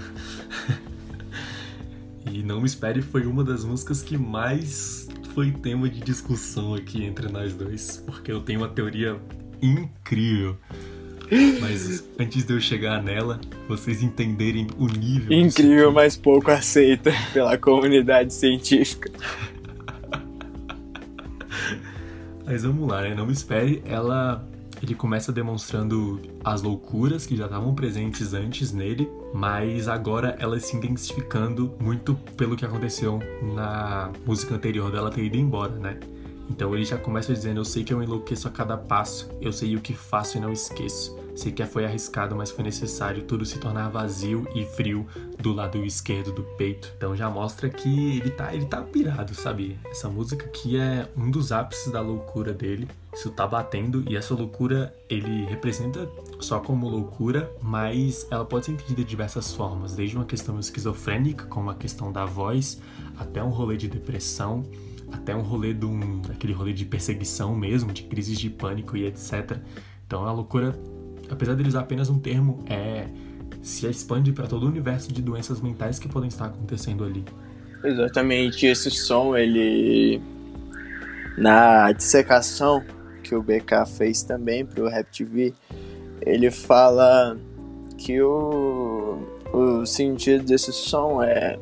E Não Me Espere foi uma das músicas que mais foi tema de discussão aqui entre nós dois, porque eu tenho uma teoria incrível. Mas antes de eu chegar nela, vocês entenderem o nível... Incrível, mas pouco aceita pela comunidade científica. Mas vamos lá, né? Não Me Espere, ele começa demonstrando as loucuras que já estavam presentes antes nele, mas agora elas se intensificando muito pelo que aconteceu na música anterior dela ter ido embora, né? Então ele já começa dizendo: eu sei que eu enlouqueço a cada passo, eu sei o que faço e não esqueço. Sei que foi arriscado, mas foi necessário. Tudo se tornar vazio e frio do lado esquerdo do peito. Então já mostra que ele tá pirado, sabe? Essa música aqui é um dos ápices da loucura dele. Isso tá batendo, e essa loucura ele representa só como loucura, mas ela pode ser entendida de diversas formas. Desde uma questão esquizofrênica, como a questão da voz, até um rolê de depressão, até um rolê daquele rolê de perseguição mesmo, de crises de pânico e etc. Então a loucura, apesar de usar apenas um termo, se expande para todo o universo de doenças mentais que podem estar acontecendo ali. Exatamente, esse som, na dissecação que o BK fez também para o Rap TV, ele fala que o sentido desse som é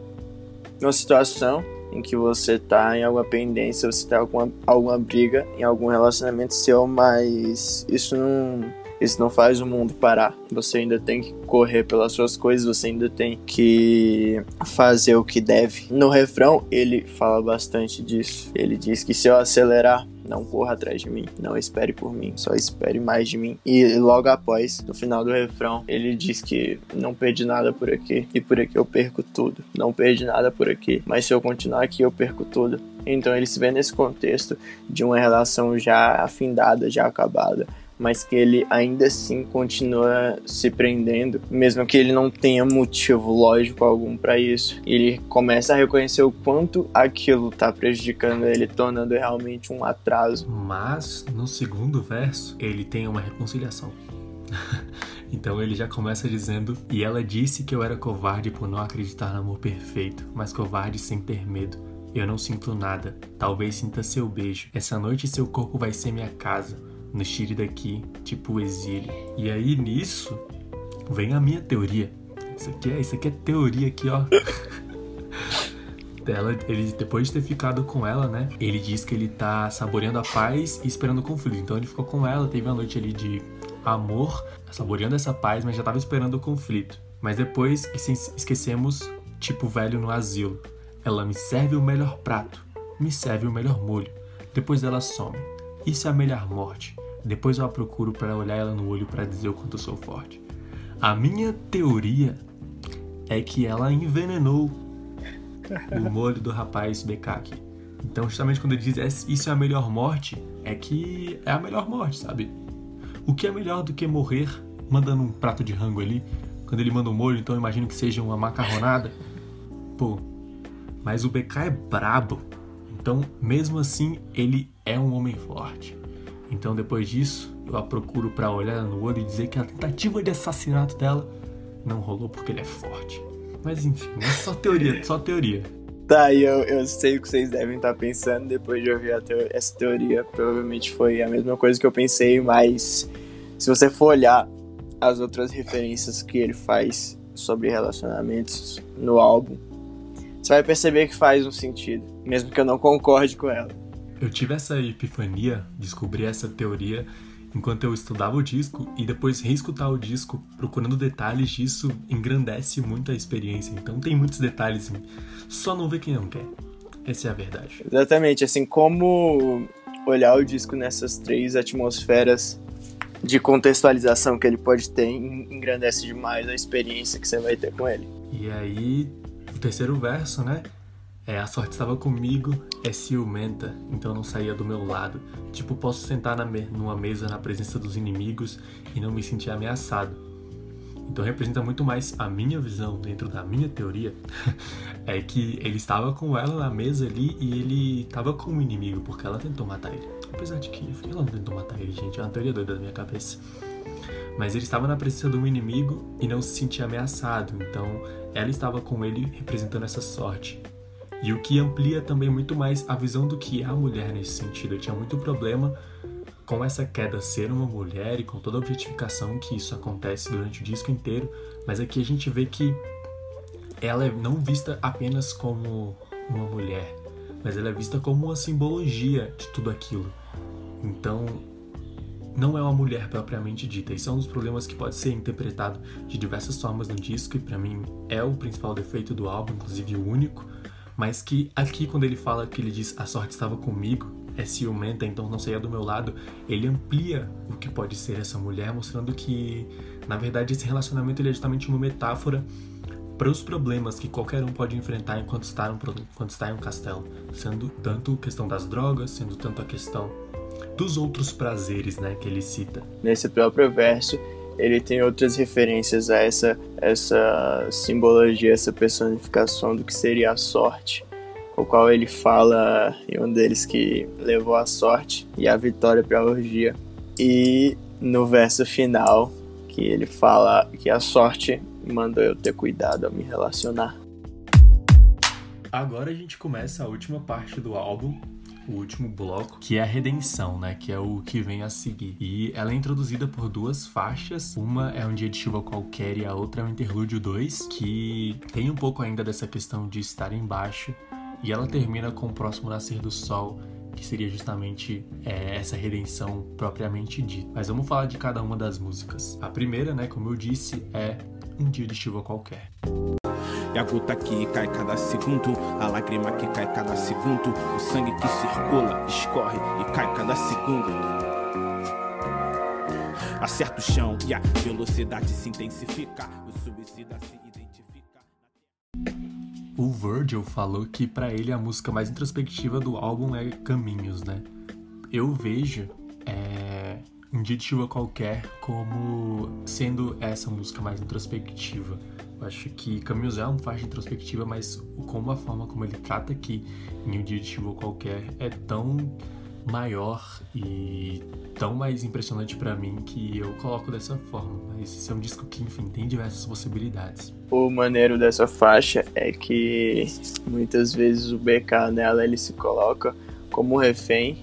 uma situação em que você tá em alguma pendência, você tá em alguma briga, em algum relacionamento seu, mas isso não... isso não faz o mundo parar. Você ainda tem que correr pelas suas coisas, você ainda tem que fazer o que deve. No refrão, ele fala bastante disso. Ele diz que se eu acelerar, não corra atrás de mim, não espere por mim, só espere mais de mim. E logo após, no final do refrão, ele diz que não perdi nada por aqui, e por aqui eu perco tudo. Não perdi nada por aqui, mas se eu continuar aqui eu perco tudo. Então ele se vê nesse contexto de uma relação já afindada, já acabada, mas que ele ainda assim continua se prendendo, mesmo que ele não tenha motivo lógico algum para isso. Ele começa a reconhecer o quanto aquilo tá prejudicando ele, tornando realmente um atraso. Mas no segundo verso, ele tem uma reconciliação. Então ele já começa dizendo: e ela disse que eu era covarde por não acreditar no amor perfeito, mas covarde sem ter medo. Eu não sinto nada, talvez sinta seu beijo. Essa noite seu corpo vai ser minha casa. Nos tire daqui, tipo exílio. E aí nisso vem a minha teoria. Isso aqui é teoria aqui, ó. Ele, depois de ter ficado com ela, né, ele diz que ele tá saboreando a paz e esperando o conflito. Então ele ficou com ela, teve uma noite ali de amor, saboreando essa paz, mas já tava esperando o conflito. Mas depois esquecemos, tipo velho no asilo. Ela me serve o melhor prato, me serve o melhor molho. Depois ela some. Isso é a melhor morte. Depois eu a procuro para olhar ela no olho para dizer o quanto eu sou forte. A minha teoria é que ela envenenou o molho do rapaz BK aqui. Então justamente quando ele diz isso é a melhor morte, é que é a melhor morte, sabe? O que é melhor do que morrer mandando um prato de rango ali? Quando ele manda um molho, então eu imagino que seja uma macarronada. Pô... Mas o BK é brabo, então mesmo assim ele é um homem forte. Então depois disso eu a procuro pra olhar no olho e dizer que a tentativa de assassinato dela não rolou porque ele é forte. Mas enfim, é só teoria, só teoria. Tá, e eu sei o que vocês devem estar pensando depois de ouvir essa teoria. Provavelmente foi a mesma coisa que eu pensei, mas se você for olhar as outras referências que ele faz sobre relacionamentos no álbum, você vai perceber que faz um sentido, mesmo que eu não concorde com ela. Eu tive essa epifania, descobri essa teoria enquanto eu estudava o disco, e depois reescutar o disco procurando detalhes disso engrandece muito a experiência. Então tem muitos detalhes, só não vê quem não quer. Essa é a verdade. Exatamente, assim como olhar o disco nessas três atmosferas de contextualização que ele pode ter engrandece demais a experiência que você vai ter com ele. E aí... O terceiro verso, né? É, a sorte estava comigo, é ciumenta, então não saía do meu lado. Tipo, posso sentar numa mesa na presença dos inimigos e não me sentir ameaçado. Então representa muito mais a minha visão dentro da minha teoria. É que ele estava com ela na mesa ali e ele estava com o inimigo, porque ela tentou matar ele. Apesar de que ela não tentou matar ele, gente. É uma teoria doida da minha cabeça. Mas ele estava na presença de um inimigo e não se sentia ameaçado, então ela estava com ele representando essa sorte. E o que amplia também muito mais a visão do que é a mulher nesse sentido. Eu tinha muito problema com essa queda ser uma mulher e com toda a objetificação que isso acontece durante o disco inteiro, mas aqui a gente vê que ela é não vista apenas como uma mulher, mas ela é vista como uma simbologia de tudo aquilo. Então... não é uma mulher propriamente dita. Isso é um dos problemas que pode ser interpretado de diversas formas no disco, e pra mim é o principal defeito do álbum, inclusive o único. Mas que aqui quando ele fala que ele diz a sorte estava comigo, é ciumenta, então não saia do meu lado, ele amplia o que pode ser essa mulher, mostrando que na verdade esse relacionamento ele é justamente uma metáfora para os problemas que qualquer um pode enfrentar enquanto está em um castelo, sendo tanto questão das drogas, sendo tanto a questão dos outros prazeres, né, que ele cita. Nesse próprio verso, ele tem outras referências a essa simbologia, essa personificação do que seria a sorte, o qual ele fala em um deles que levou a sorte e a vitória para a orgia. E no verso final, que ele fala que a sorte mandou eu ter cuidado ao me relacionar. Agora a gente começa a última parte do álbum, o último bloco, que é a redenção, né? Que é o que vem a seguir. E ela é introduzida por duas faixas. Uma é Um Dia de Chuva Qualquer e a outra é o Interlúdio 2, que tem um pouco ainda dessa questão de estar embaixo E ela termina com o próximo nascer do sol, que seria justamente essa redenção propriamente dita. Mas vamos falar de cada uma das músicas. A primeira, né, como eu disse, é Um Dia de Chuva Qualquer. E a gota que cai cada segundo, a lágrima que cai cada segundo, o sangue que circula, escorre e cai cada segundo. Acerta o chão e a velocidade se intensifica, o suicida se identifica. O Virgil falou que pra ele a música mais introspectiva do álbum é Caminhos, né? Eu vejo Um Dia de Chuva Qualquer como sendo essa música mais introspectiva. Eu acho que Caminhos é uma faixa introspectiva, mas como a forma como ele trata aqui em Um Dia de Chuva Qualquer é tão maior e tão mais impressionante pra mim que eu coloco dessa forma. Mas esse é um disco que, enfim, tem diversas possibilidades. O maneiro dessa faixa é que muitas vezes o BK nela ele se coloca como refém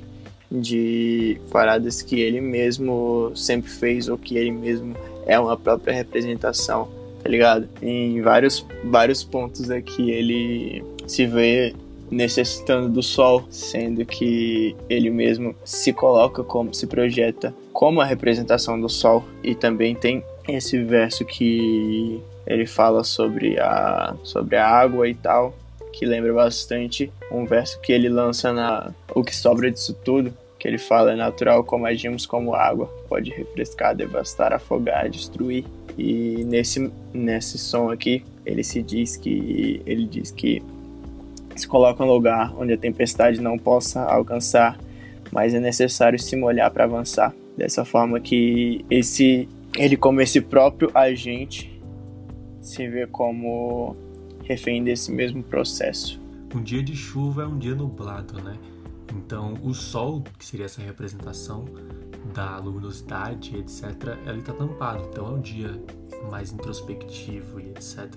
de paradas que ele mesmo sempre fez ou que ele mesmo é uma própria representação. Tá ligado? Em vários pontos aqui ele se vê necessitando do sol, sendo que ele mesmo se coloca como, se projeta como a representação do sol. E também tem esse verso que ele fala sobre a água e tal, que lembra bastante um verso que ele lança na O Que Sobra Disso Tudo, que ele fala: é natural como agimos como água, pode refrescar, devastar, afogar, destruir. E nesse som aqui, ele diz que se coloca um lugar onde a tempestade não possa alcançar, mas é necessário se molhar para avançar. Dessa forma que ele como esse próprio agente se vê como refém desse mesmo processo. Um dia de chuva é um dia nublado, né? Então o sol, que seria essa representação da luminosidade, etc., ele tá tampado, então é um dia mais introspectivo e etc.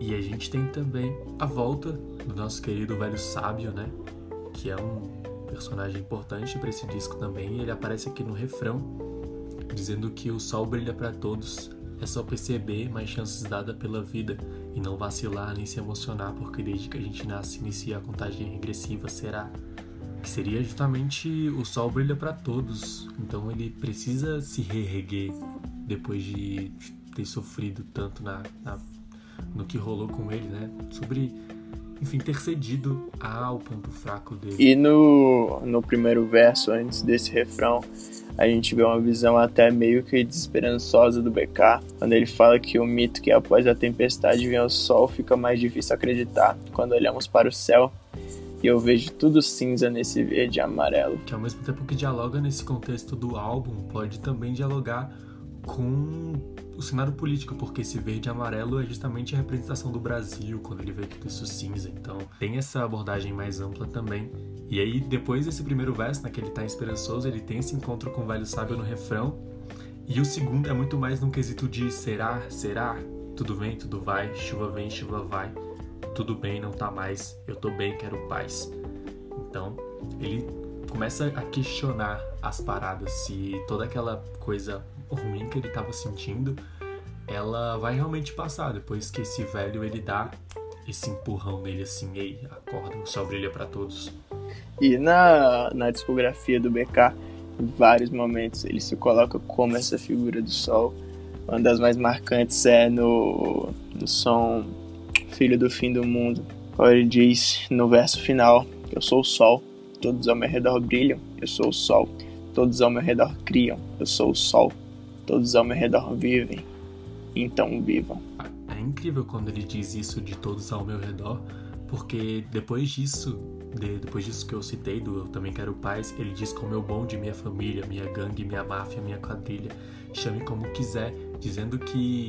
E a gente tem também a volta do nosso querido velho sábio, né, que é um personagem importante para esse disco também. Ele aparece aqui no refrão dizendo que o sol brilha para todos, é só perceber mais chances dadas pela vida e não vacilar nem se emocionar, porque desde que a gente nasce inicia a contagem regressiva, será. Que seria justamente o sol brilha para todos, então ele precisa se reerguer depois de ter sofrido tanto no que rolou com ele, né? Sobre, enfim, ter cedido ao ponto fraco dele. E no primeiro verso, antes desse refrão, a gente vê uma visão até meio que desesperançosa do BK, quando ele fala que o mito que após a tempestade vem o sol fica mais difícil acreditar quando olhamos para o céu. E eu vejo tudo cinza nesse verde e amarelo. Que ao mesmo tempo que dialoga nesse contexto do álbum, pode também dialogar com o cenário político, porque esse verde e amarelo é justamente a representação do Brasil, quando ele vê tudo isso cinza. Então tem essa abordagem mais ampla também. E aí, depois desse primeiro verso, né, que ele tá esperançoso, ele tem esse encontro com o velho sábio no refrão. E o segundo é muito mais num quesito de será, tudo vem, tudo vai, chuva vem, chuva vai. Tudo bem, não tá mais, eu tô bem, quero paz. Então, ele começa a questionar as paradas, se toda aquela coisa ruim que ele tava sentindo, ela vai realmente passar, depois que esse velho, ele dá esse empurrão nele assim, ei, acorda, o sol brilha pra todos. E na discografia do BK, em vários momentos, ele se coloca como essa figura do sol. Uma das mais marcantes é no som Filho do Fim do Mundo, quando ele diz no verso final: eu sou o sol, todos ao meu redor brilham, eu sou o sol, todos ao meu redor criam, eu sou o sol, todos ao meu redor vivem, então vivam. É incrível quando ele diz isso de todos ao meu redor, porque depois disso que eu citei, do eu também quero paz, ele diz como meu bonde, minha família, minha gangue, minha máfia, minha quadrilha, chame como quiser, dizendo que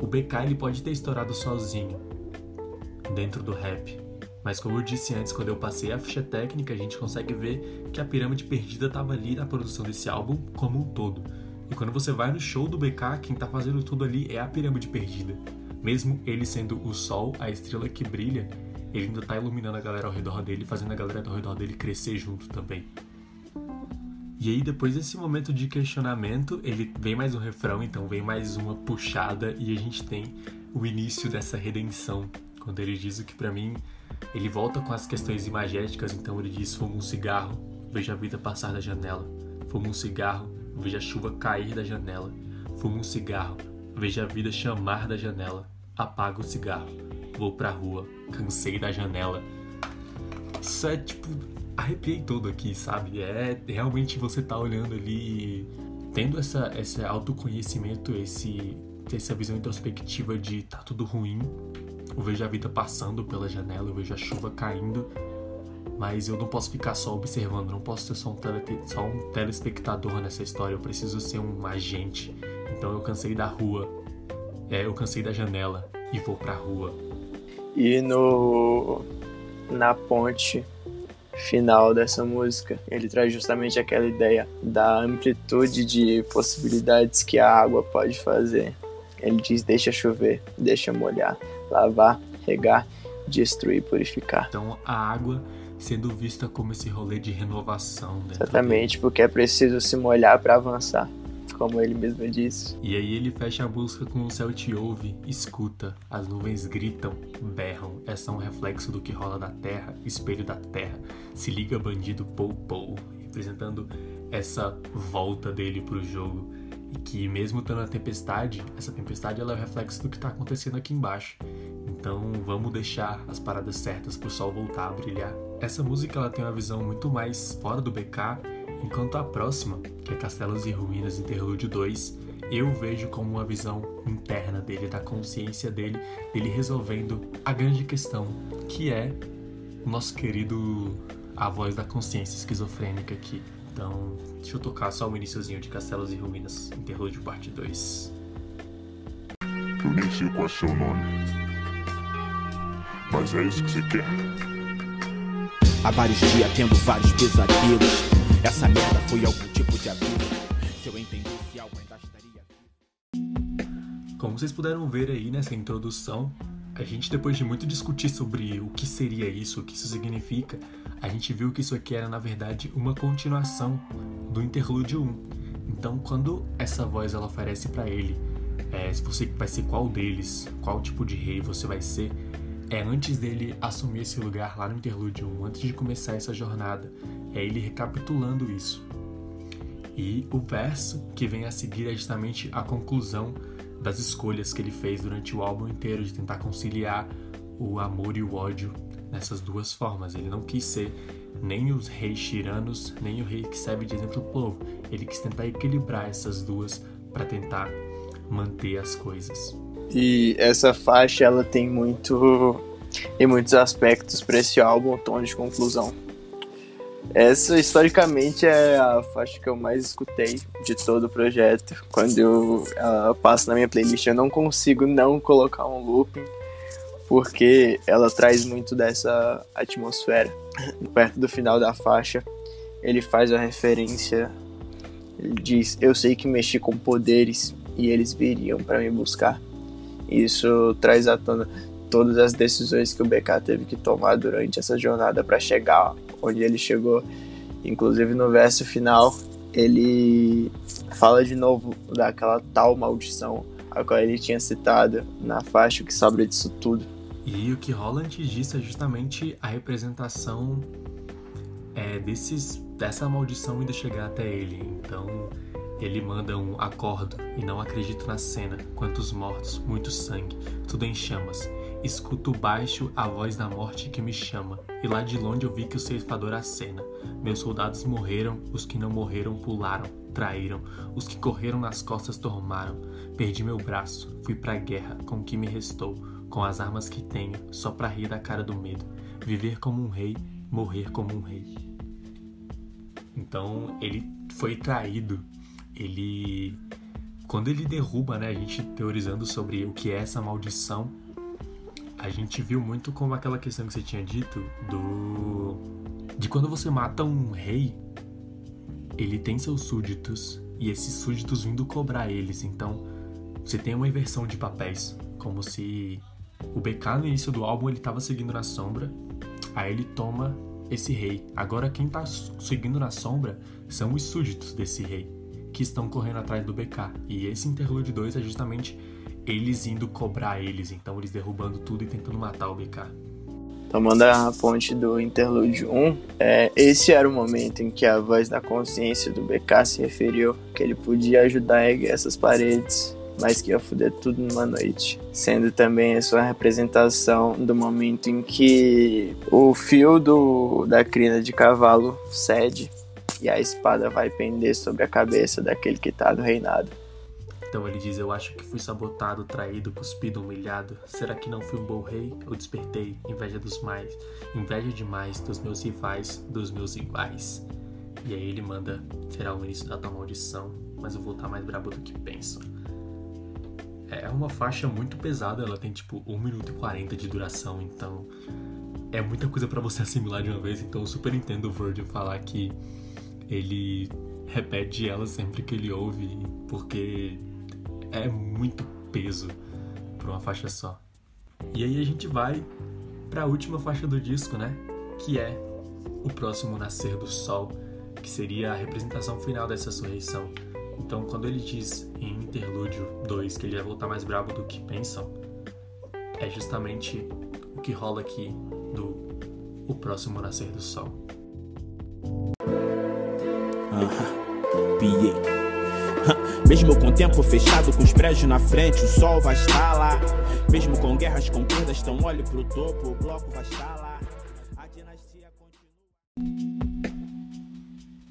o BK ele pode ter estourado sozinho dentro do rap, mas como eu disse antes, quando eu passei a ficha técnica, a gente consegue ver que a Pirâmide Perdida estava ali na produção desse álbum como um todo. E quando você vai no show do BK, quem tá fazendo tudo ali é a Pirâmide Perdida. Mesmo ele sendo o sol, a estrela que brilha, ele ainda tá iluminando a galera ao redor dele, fazendo a galera ao redor dele crescer junto também. E aí, depois desse momento de questionamento, ele vem mais um refrão, então vem mais uma puxada, e a gente tem o início dessa redenção, quando ele diz o que pra mim Ele volta com as questões imagéticas, então ele diz: fumo um cigarro, vejo a vida passar da janela. Fumo um cigarro, vejo a chuva cair da janela. Fumo um cigarro, vejo a vida chamar da janela. Apago o cigarro, vou pra rua, cansei da janela. Isso é tipo... arrepiei todo aqui, sabe? É realmente você tá olhando ali, tendo esse autoconhecimento, essa visão introspectiva de tá tudo ruim. Eu vejo a vida passando pela janela, eu vejo a chuva caindo, mas eu não posso ficar só observando, não posso ser só um telespectador nessa história, eu preciso ser um agente. Então eu cansei da rua, eu cansei da janela e vou pra rua. E na ponte final dessa música, ele traz justamente aquela ideia da amplitude de possibilidades que a água pode fazer. Ele diz: deixa chover, deixa molhar, lavar, regar, destruir, purificar. Então a água sendo vista como esse rolê de renovação. Exatamente, porque é preciso se molhar para avançar, como ele mesmo disse. E aí ele fecha a música com: o céu te ouve, escuta, as nuvens gritam, berram, é só um reflexo do que rola na terra, espelho da terra, se liga bandido, pou pou, representando essa volta dele pro jogo. E que mesmo estando na tempestade, essa tempestade ela é o reflexo do que está acontecendo aqui embaixo. Então vamos deixar as paradas certas para o sol voltar a brilhar. Essa música ela tem uma visão muito mais fora do BK, enquanto a próxima, que é Castelos e Ruínas, Interlúdio 2, eu vejo como uma visão interna dele, da consciência dele resolvendo a grande questão, que é o nosso querido A Voz da Consciência Esquizofrênica aqui. Então, deixa eu tocar só o iniciozinho de Castelos e Ruínas, Interlúdio parte 2. Eu nem sei qual é seu nome, mas é isso que você quer? Há vários dias tendo vários pesadelos. Essa merda foi algum tipo de abuso. Se eu entendesse algo, ainda estaria... Como vocês puderam ver aí nessa introdução, a gente, depois de muito discutir sobre o que seria isso, o que isso significa, a gente viu que isso aqui era, na verdade, uma continuação do Interlúdio 1. Então, quando essa voz ela oferece pra ele, se você vai ser qual deles, qual tipo de rei você vai ser, é antes dele assumir esse lugar lá no Interlúdio 1, antes de começar essa jornada, é ele recapitulando isso. E o verso que vem a seguir é justamente a conclusão das escolhas que ele fez durante o álbum inteiro, de tentar conciliar o amor e o ódio nessas duas formas. Ele não quis ser nem os reis tiranos, nem o rei que serve de exemplo do povo. Ele quis tentar equilibrar essas duas para tentar manter as coisas. E essa faixa ela tem muitos aspectos para esse álbum, tom de conclusão. Essa, historicamente, é a faixa que eu mais escutei de todo o projeto. Quando eu passo na minha playlist, eu não consigo não colocar um looping, porque ela traz muito dessa atmosfera. Perto do final da faixa, ele faz a referência, ele diz: eu sei que mexi com poderes e eles viriam para me buscar. Isso traz à tona todas as decisões que o BK teve que tomar durante essa jornada para chegar onde ele chegou. Inclusive no verso final ele fala de novo daquela tal maldição a qual ele tinha citado na faixa, que sobra disso tudo. E o que rola antes disso é justamente a representação dessa maldição ainda chegar até ele. Então ele manda um acordo e não acredito na cena, quantos mortos, muito sangue, tudo em chamas. Escuto baixo a voz da morte que me chama, e lá de longe eu vi que o ceifador acena. Meus soldados morreram, os que não morreram pularam, traíram, os que correram nas costas tomaram. Perdi meu braço, fui pra guerra, com o que me restou, com as armas que tenho, só pra rir da cara do medo. Viver como um rei, morrer como um rei. Então ele foi traído. Quando ele derruba, né, a gente teorizando sobre o que é essa maldição, a gente viu muito como aquela questão que você tinha dito de quando você mata um rei, ele tem seus súditos, e esses súditos vindo cobrar eles. Então você tem uma inversão de papéis, como se o BK no início do álbum ele estava seguindo na sombra, aí ele toma esse rei. Agora quem está seguindo na sombra são os súditos desse rei, que estão correndo atrás do BK. E esse Interlúdio 2 é justamente eles indo cobrar eles, então eles derrubando tudo e tentando matar o BK. Tomando a ponte do Interlúdio 1, esse era o momento em que a voz da consciência do BK se referiu que ele podia ajudar a erguer essas paredes, mas que ia foder tudo numa noite. Sendo também a sua representação do momento em que o fio da crina de cavalo cede e a espada vai pender sobre a cabeça daquele que tá no reinado. Então ele diz, eu acho que fui sabotado, traído, cuspido, humilhado. Será que não fui um bom rei? Eu despertei, inveja dos mais, inveja demais dos meus rivais, dos meus iguais. E aí ele manda, será o início da tua maldição, mas eu vou estar mais brabo do que penso. É uma faixa muito pesada, ela tem tipo 1 minuto e 40 de duração, então é muita coisa pra você assimilar de uma vez, então eu super entendo o Virgil falar que ele repete ela sempre que ele ouve, porque é muito peso pra uma faixa só. E aí a gente vai pra última faixa do disco, né? Que é o próximo nascer do sol, que seria a representação final dessa ressurreição. Então quando ele diz em Interlúdio 2 que ele vai voltar mais brabo do que pensam, é justamente o que rola aqui do o próximo nascer do sol. Mesmo com o tempo fechado, com os prédios na frente, o sol vai estar lá. Mesmo com guerras, com perdas, estão olho pro topo, o bloco vai estar lá. A dinastia continua.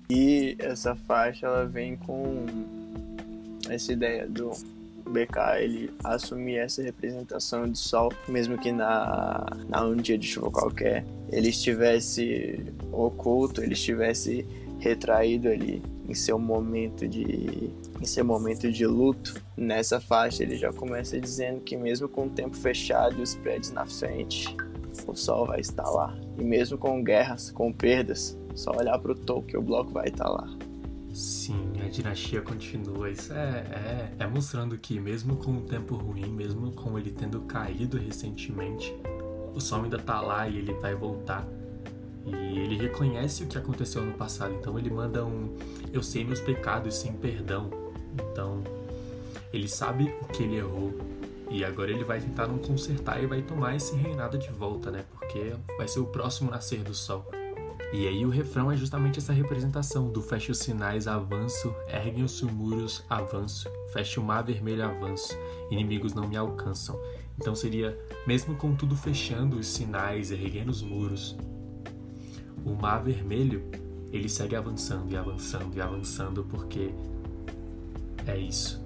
E essa faixa, ela vem com essa ideia do BK, ele assumir essa representação do sol, mesmo que na um dia de chuva qualquer, ele estivesse oculto, ele estivesse retraído ali em seu momento de luto. Nessa faixa ele já começa dizendo que mesmo com o tempo fechado e os prédios na frente, o sol vai estar lá. E mesmo com guerras, com perdas, só olhar pro topo que o bloco vai estar lá. Sim, a dinastia continua. Isso é mostrando que mesmo com o tempo ruim, mesmo com ele tendo caído recentemente, o sol ainda tá lá e ele vai voltar. E ele reconhece o que aconteceu no passado, então ele manda um eu sei meus pecados sem perdão. Então ele sabe o que ele errou e agora ele vai tentar não consertar e vai tomar esse reinado de volta, né? Porque vai ser o próximo nascer do sol. E aí o refrão é justamente essa representação do fecha os sinais, avanço, erguem os muros, avanço, fecha o mar vermelho, avanço, inimigos não me alcançam. Então seria, mesmo com tudo fechando os sinais, erguendo os muros, o mar vermelho, ele segue avançando e avançando e avançando, porque é isso.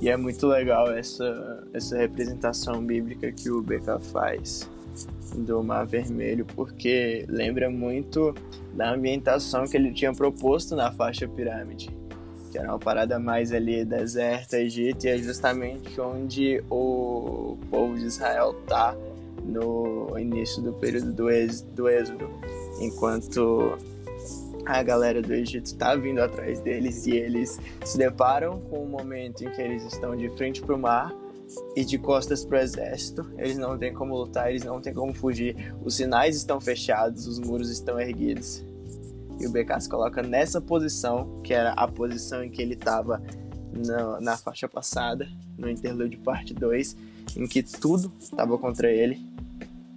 E é muito legal essa representação bíblica que o BK faz do mar vermelho, porque lembra muito da ambientação que ele tinha proposto na faixa pirâmide, que era uma parada mais ali deserta, Egito, e é justamente onde o povo de Israel tá no início do período do êxodo, enquanto a galera do Egito está vindo atrás deles e eles se deparam com o momento em que eles estão de frente para o mar e de costas para o exército. Eles não têm como lutar, eles não têm como fugir, os sinais estão fechados, os muros estão erguidos, e o BK se coloca nessa posição, que era a posição em que ele estava na faixa passada, no Interlúdio parte 2, em que tudo estava contra ele,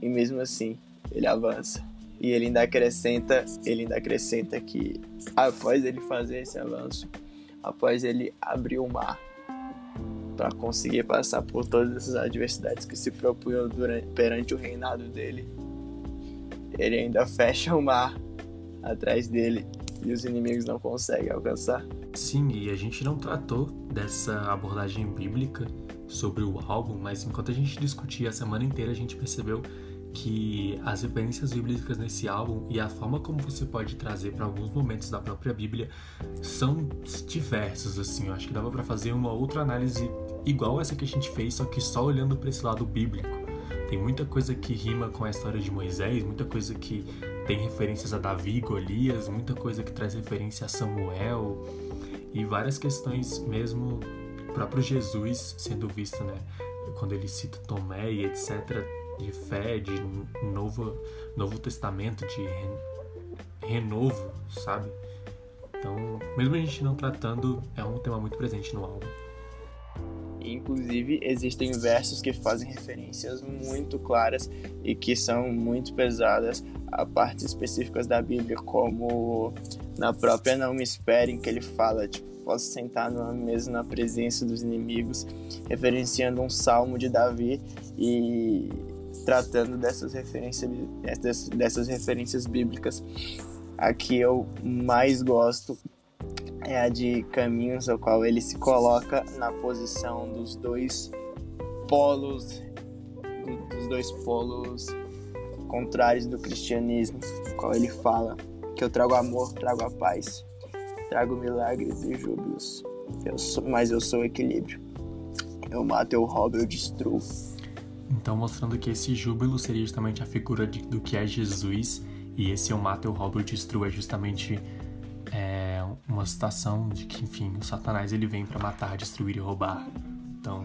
e mesmo assim ele avança. E ele ainda acrescenta que após ele fazer esse avanço, após ele abrir o mar para conseguir passar por todas essas adversidades que se propunham perante o reinado dele, ele ainda fecha o mar atrás dele e os inimigos não conseguem alcançar. Sim, e a gente não tratou dessa abordagem bíblica sobre o álbum, mas enquanto a gente discutia a semana inteira, a gente percebeu que as referências bíblicas nesse álbum e a forma como você pode trazer para alguns momentos da própria Bíblia são diversos, assim. Eu acho que dava para fazer uma outra análise igual essa que a gente fez, só que só olhando para esse lado bíblico. Tem muita coisa que rima com a história de Moisés, muita coisa que tem referências a Davi, Golias, muita coisa que traz referência a Samuel e várias questões mesmo. O próprio Jesus sendo visto, né, quando ele cita Tomé e etc, de fé, de novo testamento, de renovo, sabe? Então, mesmo a gente não tratando, é um tema muito presente no álbum. Inclusive, existem versos que fazem referências muito claras e que são muito pesadas a partes específicas da Bíblia, como na própria Não Me Esperem, que ele fala, tipo, posso sentar numa mesa na presença dos inimigos, referenciando um salmo de Davi e tratando dessas referências bíblicas. A que eu mais gosto é a de Caminhos, ao qual ele se coloca na posição dos dois polos contrários do cristianismo, ao qual ele fala que eu trago amor, trago a paz, trago milagres e júbilos, mas eu sou o equilíbrio, eu mato, eu roubo, eu destruo. Então, mostrando que esse júbilo seria justamente a figura do que é Jesus, e esse eu mato, eu roubo, eu destruo é justamente uma citação de que, enfim, o Satanás ele vem para matar, destruir e roubar. Então,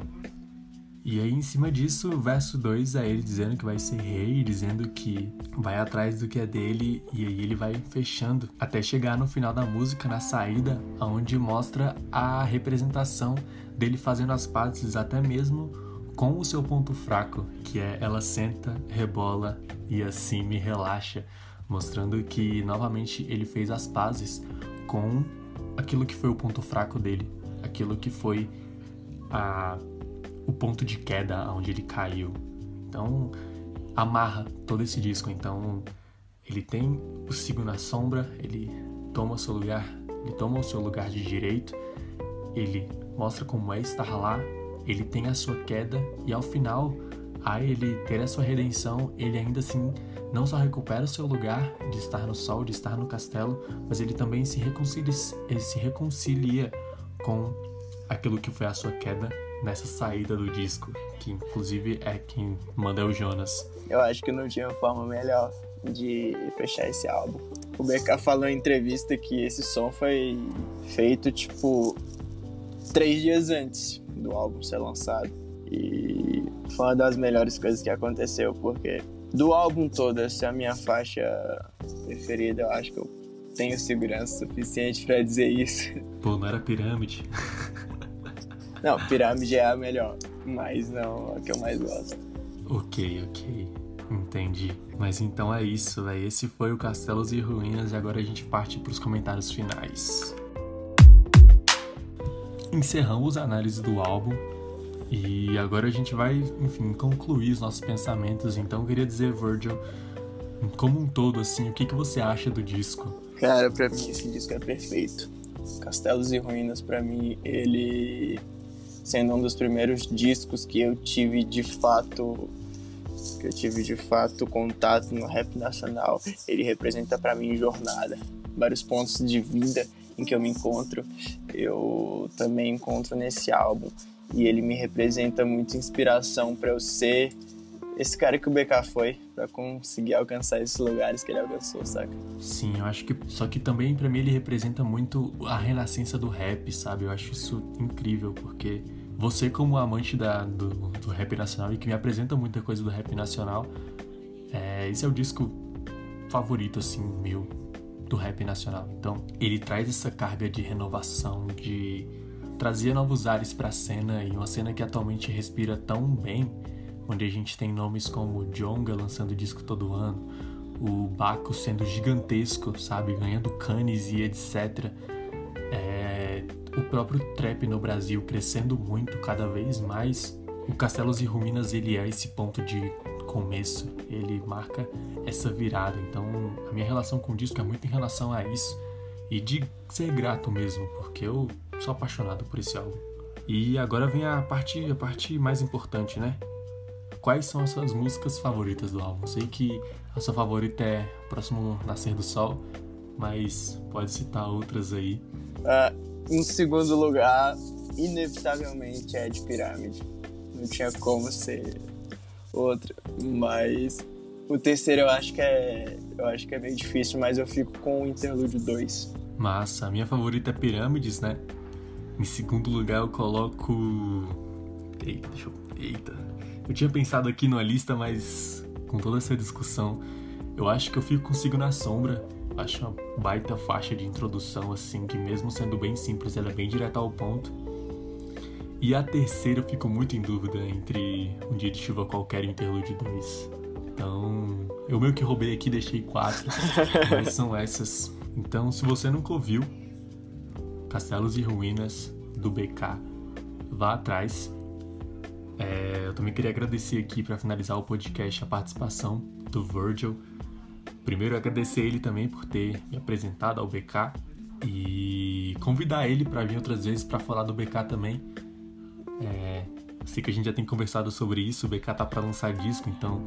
e aí em cima disso, o verso 2 é ele dizendo que vai ser rei, dizendo que vai atrás do que é dele, e aí ele vai fechando até chegar no final da música, na saída, onde mostra a representação dele fazendo as pazes até mesmo com o seu ponto fraco, que é ela senta, rebola e assim me relaxa, mostrando que novamente ele fez as pazes com aquilo que foi o ponto fraco dele, aquilo que foi o ponto de queda onde ele caiu. Então amarra todo esse disco. Então ele tem o signo na sombra, ele toma o seu lugar de direito, ele mostra como é estar lá, ele tem a sua queda e ao final, a ele ter a sua redenção, ele ainda assim não só recupera o seu lugar de estar no sol, de estar no castelo, mas ele também se reconcilia com aquilo que foi a sua queda nessa saída do disco, que inclusive é quem manda o Jonas. Eu acho que não tinha forma melhor de fechar esse álbum. O BK falou em entrevista que esse som foi feito tipo 3 dias antes do álbum ser lançado, e foi uma das melhores coisas que aconteceu, porque do álbum todo, essa é a minha faixa preferida. Eu acho que eu tenho segurança suficiente pra dizer isso. Pô, não era Pirâmide? Não, Pirâmide é a melhor, mas não a que eu mais gosto. Ok, entendi. Mas então é isso, véio. Esse foi o Castelos e Ruínas, e agora a gente parte pros comentários finais. Encerramos a análise do álbum e agora a gente vai, enfim, concluir os nossos pensamentos. Então eu queria dizer, Virgil, como um todo, assim, o que você acha do disco? Cara, pra mim esse disco é perfeito. Castelos e Ruínas, pra mim, ele sendo um dos primeiros discos que eu tive de fato contato no rap nacional, ele representa pra mim jornada, vários pontos de vida em que eu me encontro, eu também encontro nesse álbum. E ele me representa muita inspiração para eu ser esse cara que o BK foi, para conseguir alcançar esses lugares que ele alcançou, saca? Sim, eu acho que... Só que também, para mim, ele representa muito a renascença do rap, sabe? Eu acho isso incrível, porque você, como amante do rap nacional, e que me apresenta muita coisa do rap nacional, esse é o disco favorito, assim, meu, do rap nacional. Então, ele traz essa carga de renovação, de... trazia novos ares para a cena, e uma cena que atualmente respira tão bem, onde a gente tem nomes como o Djonga lançando disco todo ano, o Baco sendo gigantesco, sabe, ganhando Cannes e etc. O próprio trap no Brasil crescendo muito, cada vez mais. O Castelos e Ruínas, ele é esse ponto de começo, ele marca essa virada. Então a minha relação com o disco é muito em relação a isso, e de ser grato mesmo, porque eu sou apaixonado por esse álbum. E agora vem a parte mais importante, né? Quais são as suas músicas favoritas do álbum? Sei que a sua favorita é Próximo Nascer do Sol, mas pode citar outras aí. Em segundo lugar, inevitavelmente, é de Pirâmide. Não tinha como ser outra, mas... O terceiro eu acho que é meio difícil, mas eu fico com o Interlúdio 2. Massa, a minha favorita é Pirâmides, né? Em segundo lugar eu coloco... Eita, eu tinha pensado aqui numa lista, mas com toda essa discussão, eu acho que eu fico consigo na Sombra. Acho uma baita faixa de introdução, assim, que mesmo sendo bem simples, ela é bem direta ao ponto. E a terceira eu fico muito em dúvida entre Um Dia de Chuva Qualquer e Interlude 2. Então, eu meio que roubei aqui e deixei 4, mas são essas. Então, se você nunca ouviu Castelos e Ruínas, do BK, vá atrás. Eu também queria agradecer aqui, para finalizar o podcast, a participação do Virgil. Primeiro, agradecer ele também por ter me apresentado ao BK e convidar ele para vir outras vezes para falar do BK também. Sei que a gente já tem conversado sobre isso, o BK tá para lançar disco, então...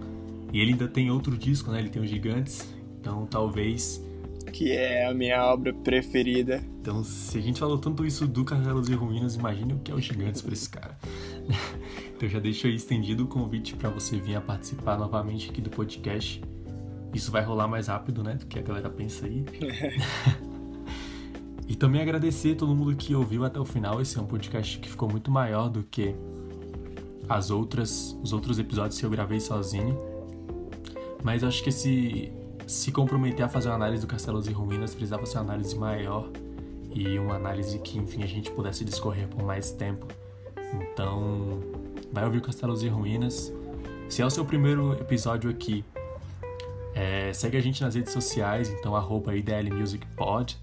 E ele ainda tem outro disco, né? Ele tem o Gigantes, então talvez... Que é a minha obra preferida. Então, se a gente falou tanto isso do Castelos e Ruínas, imagina o que é o Gigantes pra esse cara. Então já deixo aí estendido o convite pra você vir a participar novamente aqui do podcast. Isso vai rolar mais rápido, né, do que a galera pensa aí. E também agradecer a todo mundo que ouviu até o final. Esse é um podcast que ficou muito maior do que os outros episódios que eu gravei sozinho. Mas acho que se comprometer a fazer uma análise do Castelos e Ruínas, precisava ser uma análise maior e uma análise que, enfim, a gente pudesse discorrer por mais tempo. Então, vai ouvir Castelos e Ruínas. Se é o seu primeiro episódio aqui, segue a gente nas redes sociais, então @idlmusicpod,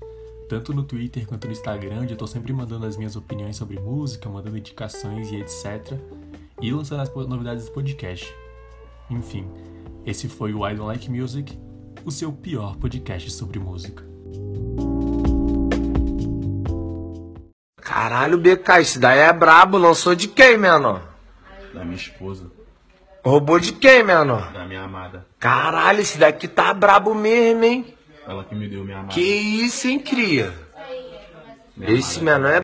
tanto no Twitter quanto no Instagram, onde eu tô sempre mandando as minhas opiniões sobre música, mandando indicações e etc. E lançando as novidades do podcast. Enfim, esse foi o I Don't Like Music, o seu pior podcast sobre música. Caralho, BK, esse daí é brabo, lançou de quem, mano? Da minha esposa. Roubou de quem, mano? Da minha amada. Caralho, esse daqui tá brabo mesmo, hein? Ela que me deu minha amada. Que isso, hein, cria? Esse, mano, é